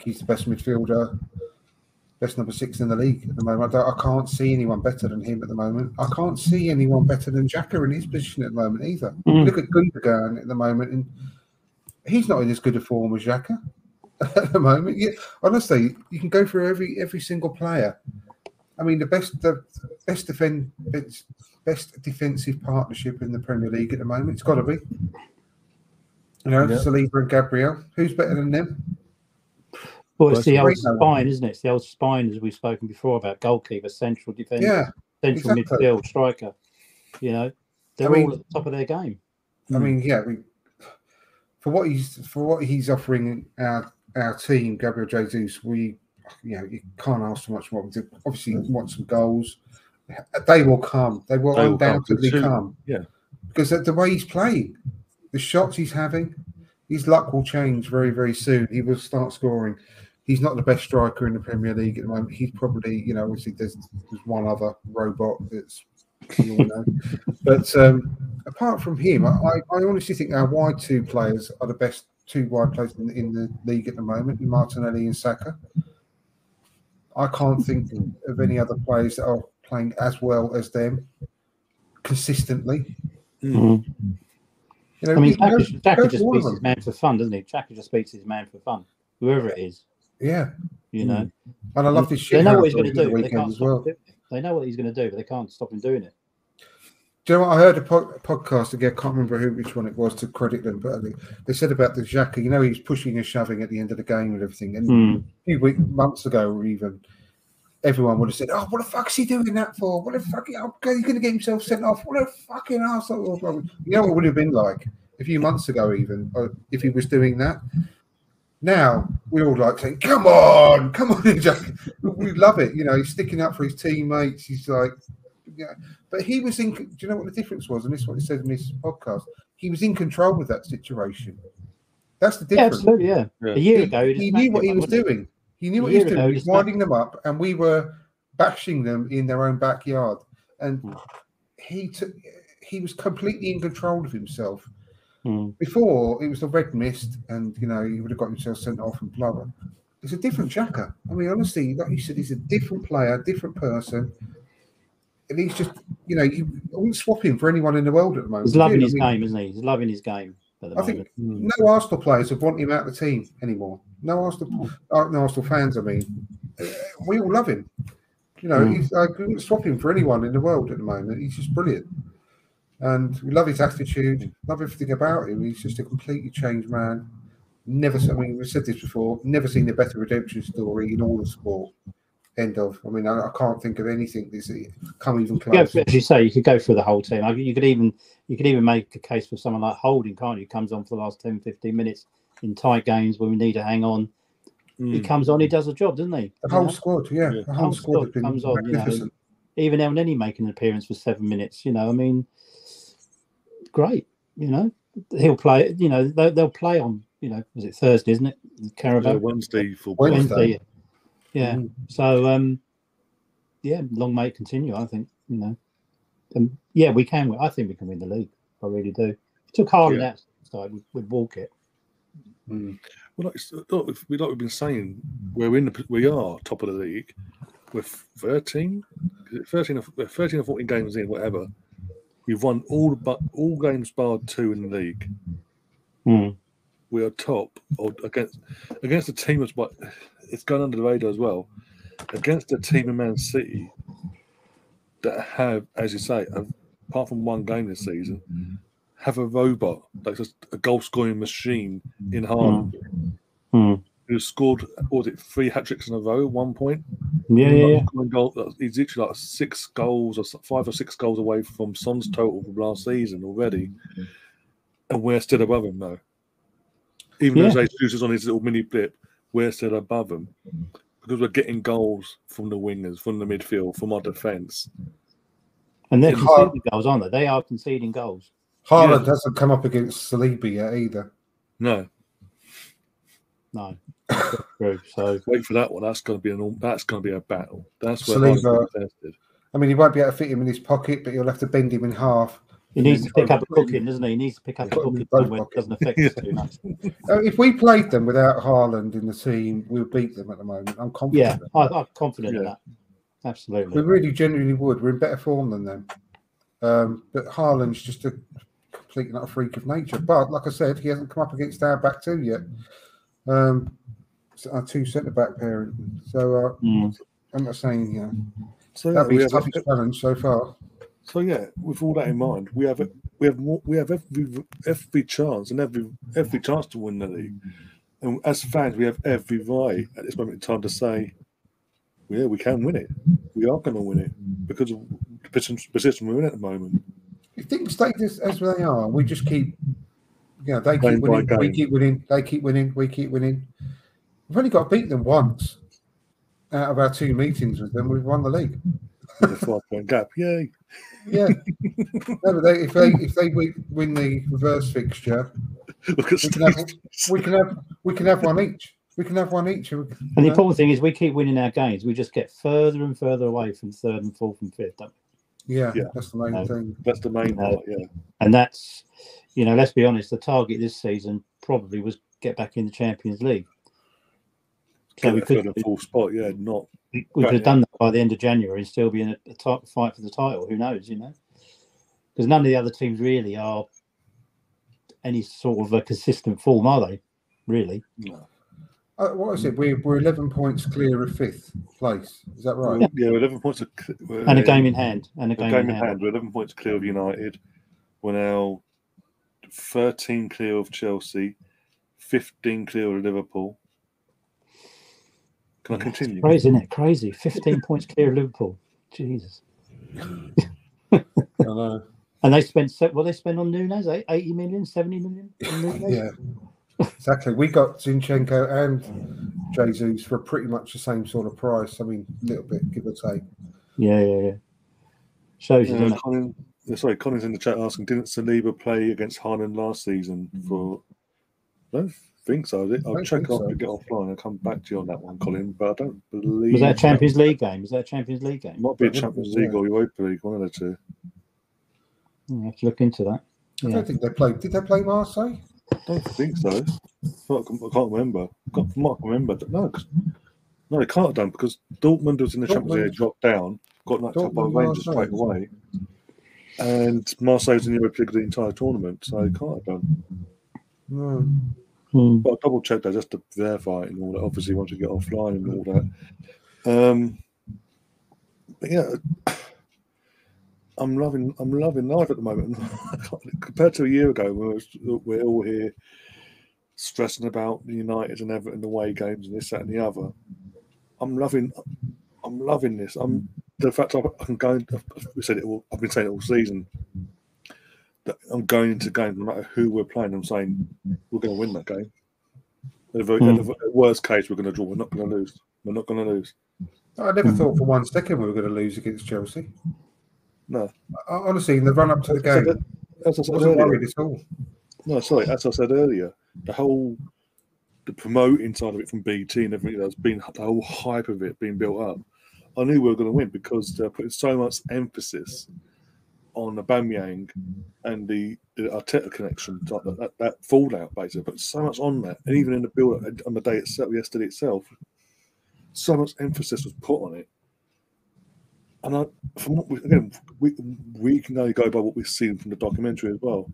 He's the best midfielder. Best number six in the league at the moment. I, I can't see anyone better than him at the moment. I can't see anyone better than Xhaka in his position at the moment either. Mm. Look at Gundogan at the moment, and he's not in as good a form as Xhaka at the moment. You, honestly, you can go through every every single player. I mean, the best the best defend best, best defensive partnership in the Premier League at the moment. It's got to be, you know, yep. Saliba and Gabriel. Who's better than them? Well, it's the old spine, isn't it? It's the old spine, as we've spoken before about goalkeeper, central defender, yeah, central exactly. midfield, striker. You know, they're I mean, all at the top of their game. I mm. mean, yeah, we, for what he's for what he's offering our our team, Gabriel Jesus, we, you know, you can't ask for much more. Obviously, you want some goals. They will come. They will they undoubtedly will come. come. Yeah, because the way he's playing, the shots he's having, his luck will change very, very soon. He will start scoring. He's not the best striker in the Premier League at the moment. He's probably, you know, obviously there's, there's one other robot that's, you all know. But um, apart from him, I, I honestly think our wide two players are the best two wide players in, in the league at the moment, Martinelli and Saka. I can't think of any other players that are playing as well as them consistently. Mm-hmm. You know, I mean, Xhaka just beats his man for fun, doesn't he? Xhaka just beats his man for fun, whoever it is. Yeah, you know, and I love this shit. They know what he's going to do. They can't stop him. They know what he's going to do, but they can't stop him doing it. Do you know what? I heard a, po- a podcast again. I can't remember who, which one it was, to credit them, but they, they said about the Xhaka. You know, he's pushing and shoving at the end of the game and everything. And mm. a few weeks, months ago, or even, everyone would have said, "Oh, what the fuck's he doing that for? What the fuck? Oh, he's going to get himself sent off. What a fucking arsehole." You know what it would have been like a few months ago, even if he was doing that. Now we're all like saying, "Come on, come on, Xhaka." We love it. You know, he's sticking up for his teammates. He's like. Yeah, but he was in. Do you know what the difference was? And this is what he said in this podcast. He was in control with that situation. That's the difference. Yeah, absolutely, yeah. yeah. A year he, ago, he, he knew what he was doing. He, he knew what he was doing. He was winding them up, and we were bashing them in their own backyard. And mm. he took. He was completely in control of himself. Mm. Before it was the red mist, and you know he would have got himself sent off and blah blah. It's a different Xhaka. I mean, honestly, like you said, he's a different player, different person. And he's just, you know, you wouldn't swap him for anyone in the world at the moment. He's loving his game, isn't he? He's loving his game at the moment. I think no Arsenal players would want him out of the team anymore. No Arsenal, no Arsenal fans, I mean. We all love him. You know, mm. he's, I wouldn't swap him for anyone in the world at the moment. He's just brilliant. And we love his attitude, love everything about him. He's just a completely changed man. Never, I mean, we've said this before, never seen a better redemption story in all of sport. End of. I mean, I, I can't think of anything that's come even close. Yeah, as you say, you could go through the whole team. You could even you could even make a case for someone like Holding, can't you? He comes on for the last ten, fifteen minutes in tight games when we need to hang on. Mm. He comes on, he does a job, doesn't he? The whole know? squad, yeah. The, the whole, whole squad, squad has been comes on, you know, even El Nenny making an appearance for seven minutes, you know, I mean, great, you know. He'll play, you know, they'll, they'll play on, you know, was it Thursday, isn't it? Carabao. Yeah, Wednesday for Wednesday. Wednesday. Yeah, mm. so um, yeah, long may it continue. I think you know, um, yeah, we can. I think we can win the league. I really do. If it took Haaland yeah. outside, we'd, we'd walk it. Mm. Well, like, like we've been saying, we're in. The, we are top of the league. We're thirteen, thirteen, or, we're thirteen or fourteen games in, whatever. We've won all but all games barred two in the league. Mm. We are top or against against a team that's what. It's gone under the radar as well, against a team in Man City that have, as you say, have, apart from one game this season, have a robot, like just a goal-scoring machine in Haaland, mm. who scored, what was it, three hat-tricks in a row at one point? Yeah, yeah, yeah. Goal, he's literally like six goals, or five or six goals away from Son's total from last season already, and we're still above him though. Even yeah. though Jesus is on his little mini blip, we're still above them because we're getting goals from the wingers, from the midfield, from our defence. And they're conceding goals, aren't they? They are conceding goals. Haaland yeah. hasn't come up against Saliba yet either. No. No. True. So wait for that one. That's going to be an. That's going to be a battle. That's where Saliba. I mean, he won't be able to fit him in his pocket, but you'll have to bend him in half. He needs to pick up a booking, doesn't he? He needs to pick up a booking somewhere that doesn't affect us too much. If we played them without Haaland in the team, we'll beat them at the moment. I'm confident. Yeah, I'm confident yeah. in that. Absolutely. We really genuinely would. We're in better form than them. Um, but Haaland's just a complete and utter freak of nature. But like I said, he hasn't come up against our back two yet. Um, our two centre-back pairing. So uh, mm. I'm not saying, you know, so, that'd yeah, be a tough challenge so far. So yeah, with all that in mind, we have a, we have more, we have every every chance and every every chance to win the league, and as fans, we have every right at this moment in time to say, yeah, we can win it. We are going to win it because of the position we're in at the moment. If things stay this as they are, we just keep, you know, they keep game winning, we keep winning, they keep winning, we keep winning. We've only got to beat them once out of our two meetings with them. We've won the league. With a five-point gap, yay! Yeah, no, but they, if they if they win the reverse fixture, we can, have, we can have we can have one each. We can have one each. And the important thing is we keep winning our games. We just get further and further away from third and fourth and fifth. Don't we? Yeah, yeah, that's the main no, thing. That's the main part. Yeah, and that's you know, let's be honest. The target this season probably was get back in the Champions League. So get we could a full spot. Yeah, not. We could right, have done yeah. that by the end of January and still be in a, a t- fight for the title. Who knows, you know? Because none of the other teams really are any sort of a consistent form, are they? Really? No. Uh, what is it? We, we're eleven points clear of fifth place. Is that right? Yeah, yeah, we're eleven points. Of, we're, and a game in hand. And a game, a game in hand. hand. We're eleven points clear of United. We're now thirteen clear of Chelsea, fifteen clear of Liverpool. Can I continue? It's crazy, isn't it? Crazy. fifteen points clear of Liverpool. Jesus. I know. And they spent what they spent on Nunes, eighty million, seventy million. Yeah, exactly. We got Zinchenko and Jesus for pretty much the same sort of price. I mean, a little bit, give or take. Yeah, yeah, yeah. Shows you. Uh, Colin, sorry, Colin's in the chat asking, didn't Saliba play against Haaland last season? For I don't think so. I'll don't check off so. to get offline. I'll come back to you on that one, Colin. But I don't believe. Was that a Champions that... League game? Was that a Champions League game? It might be a Champions League yeah. or Europa League, one of the two. I have to look into that. Yeah. I don't think they played. Did they play Marseille? I don't think so. I can't remember. I can't remember. No, no, they can't have done because Dortmund was in the Dortmund. Champions League, dropped down, got knocked out by Rangers straight away, and Marseille was in the Europa League the entire tournament, so they can't have done. No. Hmm. But I double checked that just to verify it and all that. Obviously, once you get offline and all that. Um, but yeah. I'm loving, I'm loving life at the moment compared to a year ago. We're, we're all here stressing about United and Everton away games and this, that, and the other. I'm loving, I'm loving this. I'm the fact I'm going. We said it. All, I've been saying it all season. That I'm going into games no matter who we're playing. I'm saying we're going to win that game. At the, mm. at the worst case, we're going to draw. We're not going to lose. We're not going to lose. I never mm. thought for one second we were going to lose against Chelsea. No, honestly, in the run-up to the game, that, as I said I wasn't earlier, worried at all. No, sorry, as I said earlier, the whole the promoting side of it from B T and everything that's been the whole hype of it being built up. I knew we were going to win because they're putting so much emphasis on Aubameyang and the, the Arteta connection, like that, that, that fallout basically. But so much on that, and even in the build up on the day itself, yesterday itself, so much emphasis was put on it. And I, from what we, again, we we can only go by what we've seen from the documentary as well.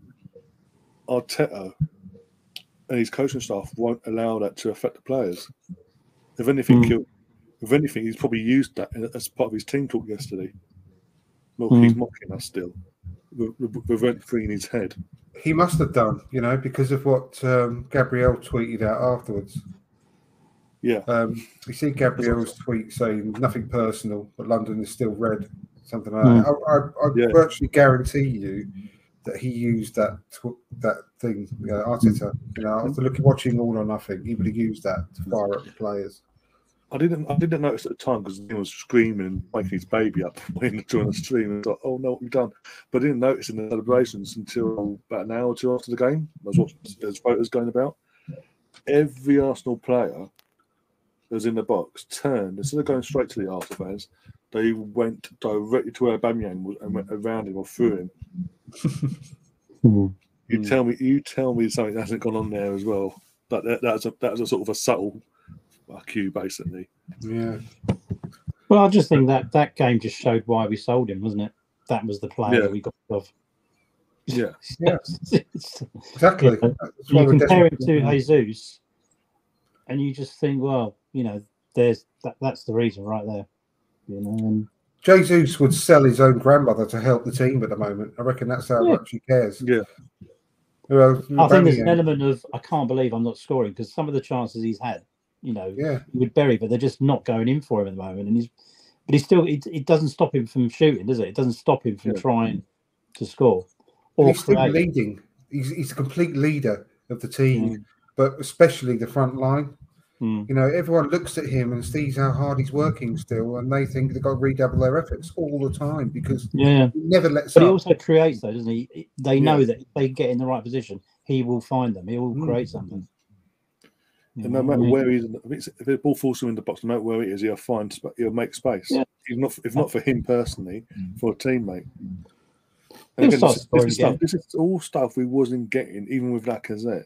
Arteta and his coaching staff won't allow that to affect the players. If anything, mm. if anything, he's probably used that as part of his team talk yesterday. Look, mm. he's mocking us still. We're, we're, we're free in his head. He must have done, you know, because of what um, Gabriel tweeted out afterwards. Yeah, um, we see Gabriel's tweet saying nothing personal, but London is still red. Something like mm. that. I, I, I yeah. virtually guarantee you that he used that tw- that thing, you know, Arteta. You know, after looking, watching All or Nothing, he would have used that to fire up the players. I didn't, I didn't notice at the time because he was screaming and waking his baby up during the stream. It's like, oh no, what have you done? But I didn't notice in the celebrations until about an hour or two after the game. I was watching those photos going about. Every Arsenal player was in the box, turned, instead of going straight to the Arsenal fans, they went directly to where Aubameyang was and went around him or through him. you mm. tell me you tell me something that hasn't gone on there as well. That, that that's a that's a sort of a subtle cue basically. Yeah. Well, I just think that that game just showed why we sold him, wasn't it? That was the player yeah. that we got rid of. Yeah. yeah. Exactly. You, know, you compare him to yeah. Jesus and you just think, well, you know, there's that, that's the reason right there. You know, and Jesus would sell his own grandmother to help the team at the moment. I reckon that's how yeah. much he cares. Yeah. Well, I think there's an element of I can't believe I'm not scoring because some of the chances he's had, you know, yeah. he would bury, but they're just not going in for him at the moment. And he's, but he still, it, it doesn't stop him from shooting, does it? It doesn't stop him from yeah. trying to score. Or he's still leading. He's he's a complete leader of the team, yeah. but especially the front line. You know, everyone looks at him and sees how hard he's working still, and they think they've got to redouble their efforts all the time because yeah. he never lets but up. But he also creates, though, doesn't he? They know yeah. that if they get in the right position, he will find them. He will mm. create something. And you no matter where I mean? he is, if the ball falls him in the box, no matter where he is, he'll find, he'll make space. Yeah. If not, if not for him personally, for a teammate. And again, this, this, is stuff, this is all stuff we wasn't getting, even with Lacazette.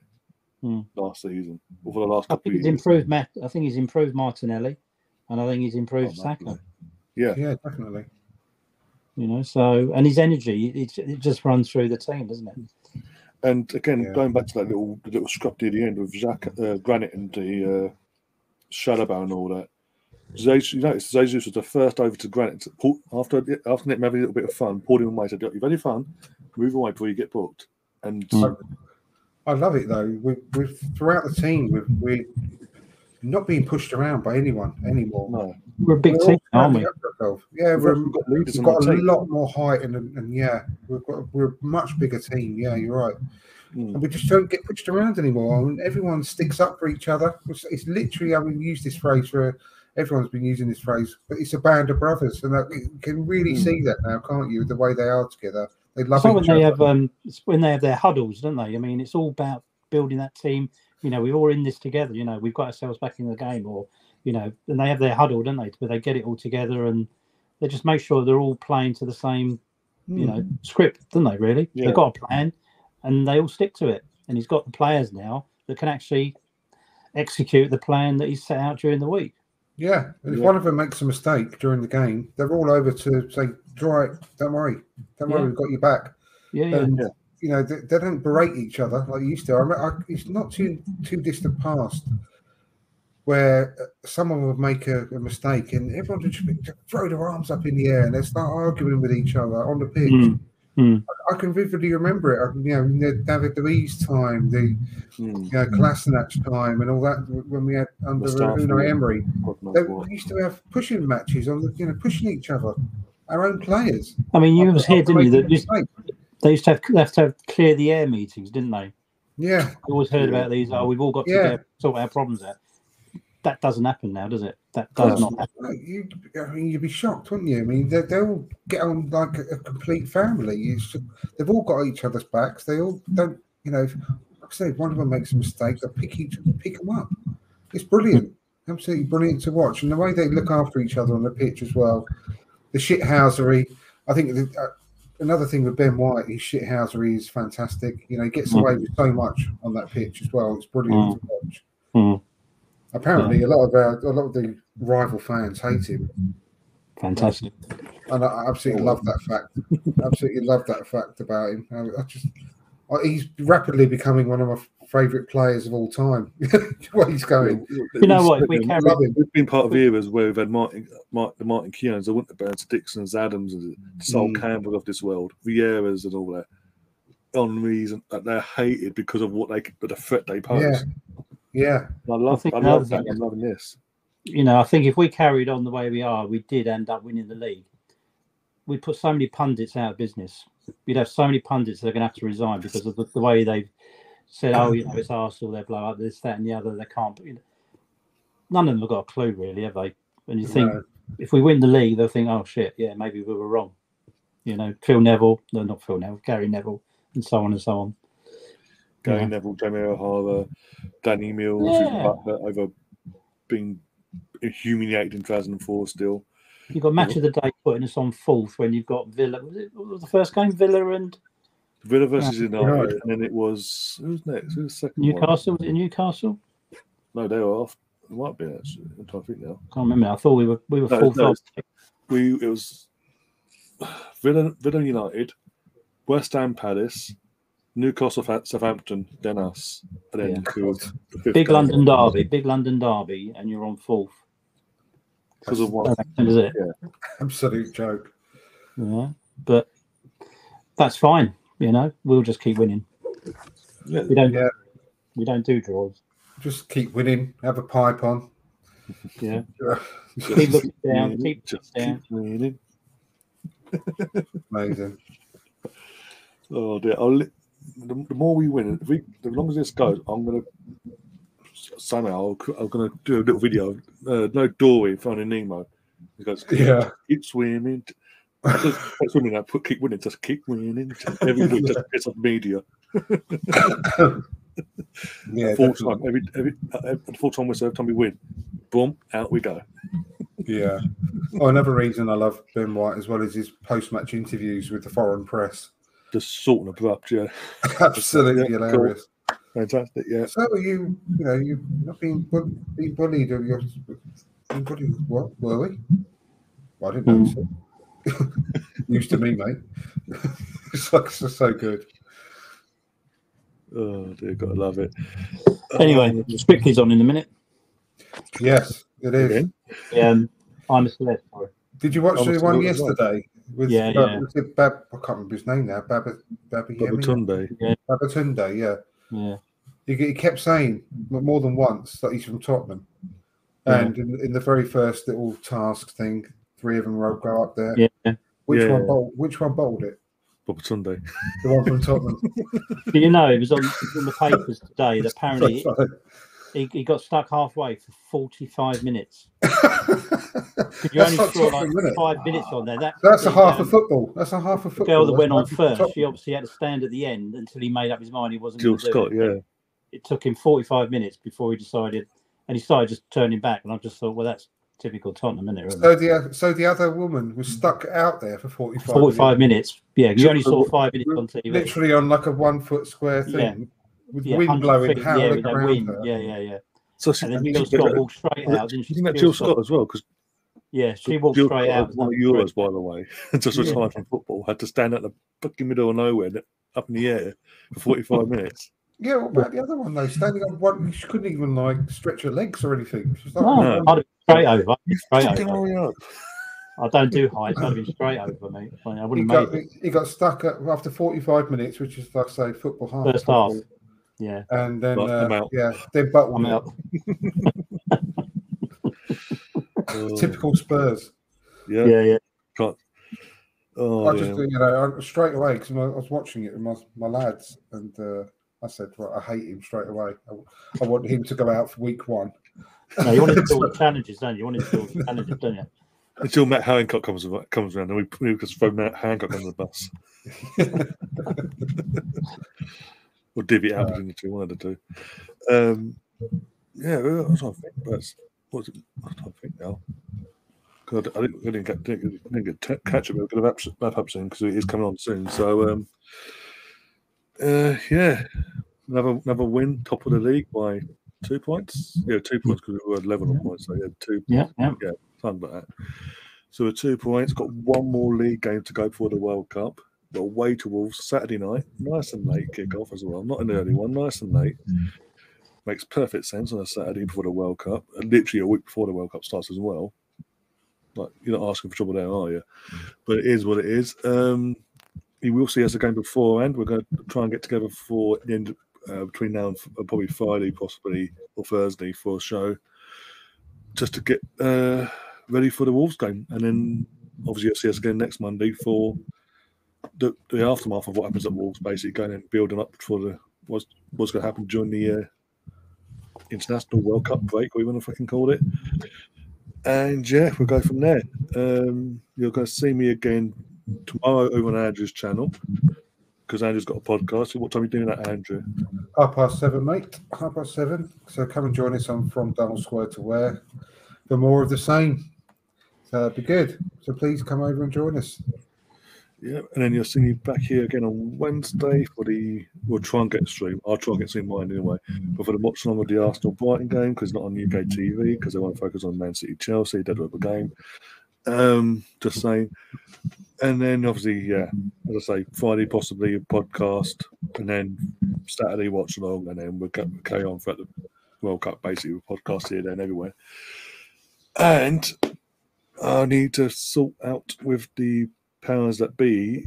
Mm. Last season, or for the last I couple think he's of years. improved. Matt, I think he's improved Martinelli, and I think he's improved oh, Saka. Yeah, yeah, definitely. You know, so and his energy, it, it just runs through the team, doesn't it? And again, yeah. going back to that little little scrap near the end with Xhaka, uh, Granit, and the uh, Saliba and all that. Jesus, you notice Jesus was the first over to Granit. After after Nick having a little bit of fun, pulled him away, said, "You've had fun, move away before you get booked." And mm. I love it though. We've, we've throughout the team, we've, we're not being pushed around by anyone anymore. No, we're a big we're team, aren't we? Yeah, we've, we've got, leaders we've got a team. lot more height, and, and, and yeah, we've got we're a much bigger team. Yeah, you're right. Mm. And we just don't get pushed around anymore. I mean, everyone sticks up for each other. It's, it's literally, I mean, use this phrase for. Everyone's been using this phrase, but it's a band of brothers, and that, you can really mm. see that now, can't you? The way they are together, they love so each when they other. Have, um, it's when they have their huddles, don't they? I mean, it's all about building that team. You know, we're all in this together. You know, we've got ourselves back in the game, or you know, and they have their huddle, don't they? Where they get it all together, and they just make sure they're all playing to the same, mm. you know, script, don't they? Really, yeah. They've got a plan, and they all stick to it. And he's got the players now that can actually execute the plan that he's set out during the week. Yeah, and if yeah. one of them makes a mistake during the game, they're all over to say, "Dry, don't worry, don't yeah. worry, we've got your back." Yeah, yeah. And, yeah. you know, they, they don't berate each other like you used to. I, I, it's not too too distant past where someone would make a, a mistake and everyone would just throw their arms up in the air and they start arguing with each other on the pitch. Mm. Mm. I, I can vividly remember it. I, you know, in the David Luiz time, the mm. you know, Kolasinac time, and all that when we had under Unai Emery, they what. used to have pushing matches on, the, you know, pushing each other, our own players. I mean, you I, was I, here, I, didn't you? Used, they used to have, have to have clear the air meetings, didn't they? Yeah, I always heard yeah. about these. Oh, we've all got to yeah. get, sort our problems out. That doesn't happen now, does it? That does not happen. You'd, I mean, you'd be shocked, wouldn't you? I mean, they, they all get on like a, a complete family. It's, they've all got each other's backs. They all don't, you know, if, like I say, if one of them makes a mistake, they pick each other, pick them up. It's brilliant. Absolutely brilliant to watch. And the way they look after each other on the pitch as well, the shithousery. I think the, uh, another thing with Ben White, his shithousery is fantastic. You know, he gets away mm. with so much on that pitch as well. It's brilliant mm. to watch. Mm. Apparently, yeah. a lot of our, a lot of the rival fans hate him. Fantastic, and I, I absolutely love that fact. Absolutely love that fact about him. I, I just, I, he's rapidly becoming one of my favourite players of all time. Where he's going, you it know what? We carry... We've been part of eras where we've had Martin, Martin, the Martin Keowns, the Winterburns, Dixons, Adams, and Sol mm. Campbell of this world, Vieiras, and all that. On reason that they're hated because of what they, the threat they pose. Yeah. Yeah, I love. I, think I love that. I'm loving this. You know, I think if we carried on the way we are, we did end up winning the league. We'd put so many pundits out of business. You'd have so many pundits that are going to have to resign because of the, the way they've said, "Oh, you know, it's Arsenal. They blow up this, that, and the other. They can't." You know, none of them have got a clue, really, have they? And you think no. if we win the league, they'll think, "Oh shit, yeah, maybe we were wrong." You know, Phil Neville, no, not Phil Neville, Gary Neville, and so on and so on. Gary yeah. Neville, Jamie O'Hara, Danny Mills, yeah. who's over being humiliated in two thousand four still. You've got match of the day putting us on fourth when you've got Villa. Was it was the first game? Villa and... Villa versus yeah. United. And then it was... Who's next? Who's the second Newcastle? One? Was it Newcastle? No, they were off. It might be, actually. I'm trying to think now. I can't remember. I thought we were, we were no, fourth. No, we, it was Villa, Villa United, West Ham Palace... Newcastle, Southampton, then us. And then yeah. was the big London derby, big London derby, and you're on fourth. Because of what? Is it? Yeah. Absolute joke. Yeah, but that's fine. You know, we'll just keep winning. Yeah. We don't. Yeah. We don't do draws. Just keep winning. Have a pipe on. Yeah. Keep looking down. Winning, keep just down. Keep winning. Amazing. Oh dear. I'll li- The, the more we win, if we, the longer this goes, I'm going to somehow I'm going to do a little video. Uh, no doorway in front of Nemo. He goes, yeah, keep swimming. Just swimming. I put keep winning. Just keep winning. Every week, just piss off media. Yeah, full time. Every every, every full time we serve, time we win. Boom, out we go. Yeah. Oh, another reason I love Ben White as well is his post-match interviews with the foreign press. Just sort of abrupt, yeah. Absolutely yeah, hilarious. Cool. Fantastic, yeah. So are you, you know, you've not been, bu- been bullied or you're been bullied, what, were we? Well, I didn't know mm. so. Used to me, mate. It's like, it's so good. Oh, dear, gotta love it. Anyway, um, Spickney's on in a minute. Yes, it is. Yeah, um, I'm a Celeste. Did you watch I'm the one yesterday? With yeah, Bab- yeah. Was it Bab- I can't remember his name now. Bab- Babatunde. Yeah. Babatunde, yeah. Yeah. He, he kept saying more than once that he's from Tottenham. And yeah. in, in the very first little task thing, three of them wrote, go up there. Yeah. Which, yeah. one bowled, which one bowled it? Babatunde. The one from Tottenham. Do you know, it was on, it was on the papers today that apparently so he, he got stuck halfway for forty-five minutes. You only saw like minute. five minutes on there. That That's a half um, a football. That's a half a football. The girl that That's went on first, top. She obviously had to stand at the end until he made up his mind he wasn't going to do it. Yeah. It took him forty-five minutes before he decided, and he started just turning back. And I just thought, well, that's typical Tottenham, isn't it? Really? So the uh, so the other woman was stuck out there for forty-five minutes. Yeah, you only saw five minutes on T V. Literally on like a one foot square thing yeah. with yeah, wind blowing. Feet, yeah, with that wind. yeah, yeah, yeah. So she, and then Jill Scott walked straight out. Didn't she? That Jill Scott as well, because. Yeah, she walked Jill straight out. One Euros, by the way, just retired yeah. from football. Had to stand at the fucking middle of nowhere, up in the air, for forty-five minutes. Yeah, what about the other one though? Standing up, one, she couldn't even like stretch her legs or anything. She's like, no, I'd have been straight over. Straight over. I don't do heights. I'd have been straight over, mate. I wouldn't he, got, it. he got stuck at, after forty-five minutes, which is like say football half. First half. Yeah, and then uh, yeah, then butt one out. Typical Spurs. Yeah, yeah, yeah. God. Oh, I just, yeah. you know, I, straight away because I was watching it with my, my lads, and uh, I said, well, I hate him straight away. I, I want him to go out for week one. No, you want to do all the challenges, don't you? You want to do all the challenges, don't you? Until Matt Hancock comes comes around, and we, we just throw Matt Hancock under the bus. Or divvy out between the two, one of the two. Um, yeah, that's what I think. That's, What was it? I don't think now. God, I didn't, I didn't get, didn't, didn't get t- catch it, but we're going to wrap up soon because it is coming on soon. So, um, uh, yeah, another another win, top of the league by two points. Yeah, two points because we were eleven on points. So yeah, two. Yeah, yeah, yeah something like that. So we're two points. Got one more league game to go before the World Cup. We're away to Wolves Saturday night. Nice and late kick off as well. Not an early one. Nice and late. Mm. Makes perfect sense on a Saturday before the World Cup, and literally a week before the World Cup starts as well. Like, you're not asking for trouble there, are you? But it is what it is. Um, you will see us again beforehand. We're going to try and get together for the end uh, between now and uh, probably Friday, possibly, or Thursday for a show, just to get uh, ready for the Wolves game. And then obviously you'll see us again next Monday for the, the aftermath of what happens at Wolves, basically going and building up for the what's, what's going to happen during the. Uh, International World Cup break, we want to fucking call it, and yeah, we'll go from there. Um, you're going to see me again tomorrow over on Andrew's channel because Andrew's got a podcast. What time are you doing that, Andrew? Half past seven, mate. Half past seven. So come and join us on From Donald Square to Where for more of the same. So it'd be good. So please come over and join us. Yeah, and then you'll see me back here again on Wednesday for the. We'll try and get stream. I'll try and get stream mine anyway. But for the watch along with the Arsenal Brighton game, because it's not on U K T V, because they want to focus on Man City Chelsea, dead rubber game. Um, just saying. And then obviously, yeah, as I say, Friday possibly a podcast, and then Saturday watch along, and then we'll carry on throughout the World Cup basically with podcasts here, then everywhere. And I need to sort out with the. Powers that be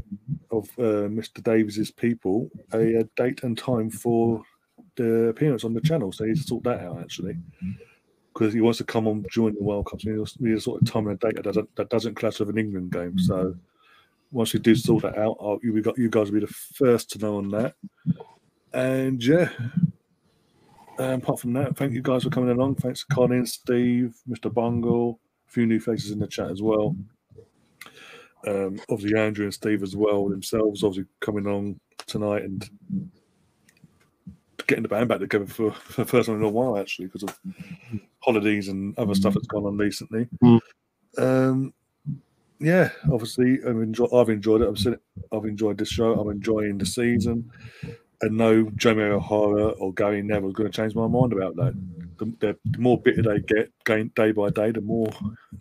of uh, Mister Davis's people a, a date and time for the appearance on the channel, so he needs to sort that out actually because he wants to come on during the World Cup, so he needs, he needs a sort of time and a date that doesn't, that doesn't clash with an England game. So once we do sort that out, I'll, you, got, you guys will be the first to know on that. And yeah, um, apart from that, thank you guys for coming along. Thanks to Colin, Steve, Mister Bungle, a few new faces in the chat as well. Um, obviously, Andrew and Steve as well themselves, obviously coming on tonight and getting the band back together for, for the first time in a while, actually, because of holidays and other stuff that's gone on recently. Mm. Um, yeah, obviously, I've, enjoy- I've enjoyed it. I've seen it. I've enjoyed this show. I'm enjoying the season. And no, Jamie O'Hara or Gary Neville is going to change my mind about that. The, the more bitter they get day by day, the more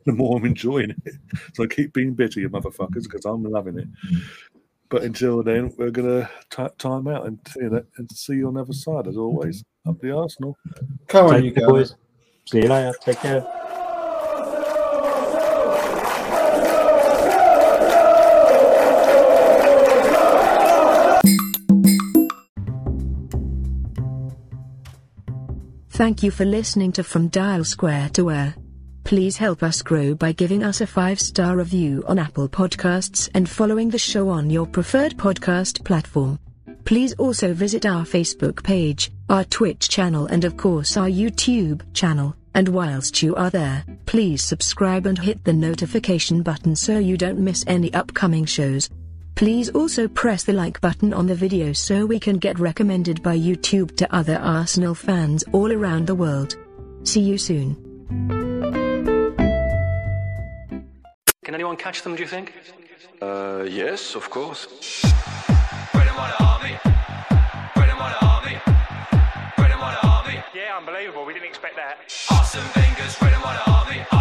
the more I'm enjoying it. So keep being bitter, you motherfuckers, because I'm loving it. But until then, we're going to time out and, you know, and see you on the other side, as always. Up the Arsenal. Come on, you guys. See you later. Take care. Thank you for listening to From Dial Square to Air. Please help us grow by giving us a five-star review on Apple Podcasts and following the show on your preferred podcast platform. Please also visit our Facebook page, our Twitch channel and of course our YouTube channel, and whilst you are there, please subscribe and hit the notification button so you don't miss any upcoming shows. Please also press the like button on the video so we can get recommended by YouTube to other Arsenal fans all around the world. See you soon. Can anyone catch them, do you think? Uh, yes, of course. Yeah, unbelievable. We didn't expect that. Arsene Wenger's Red and White Army.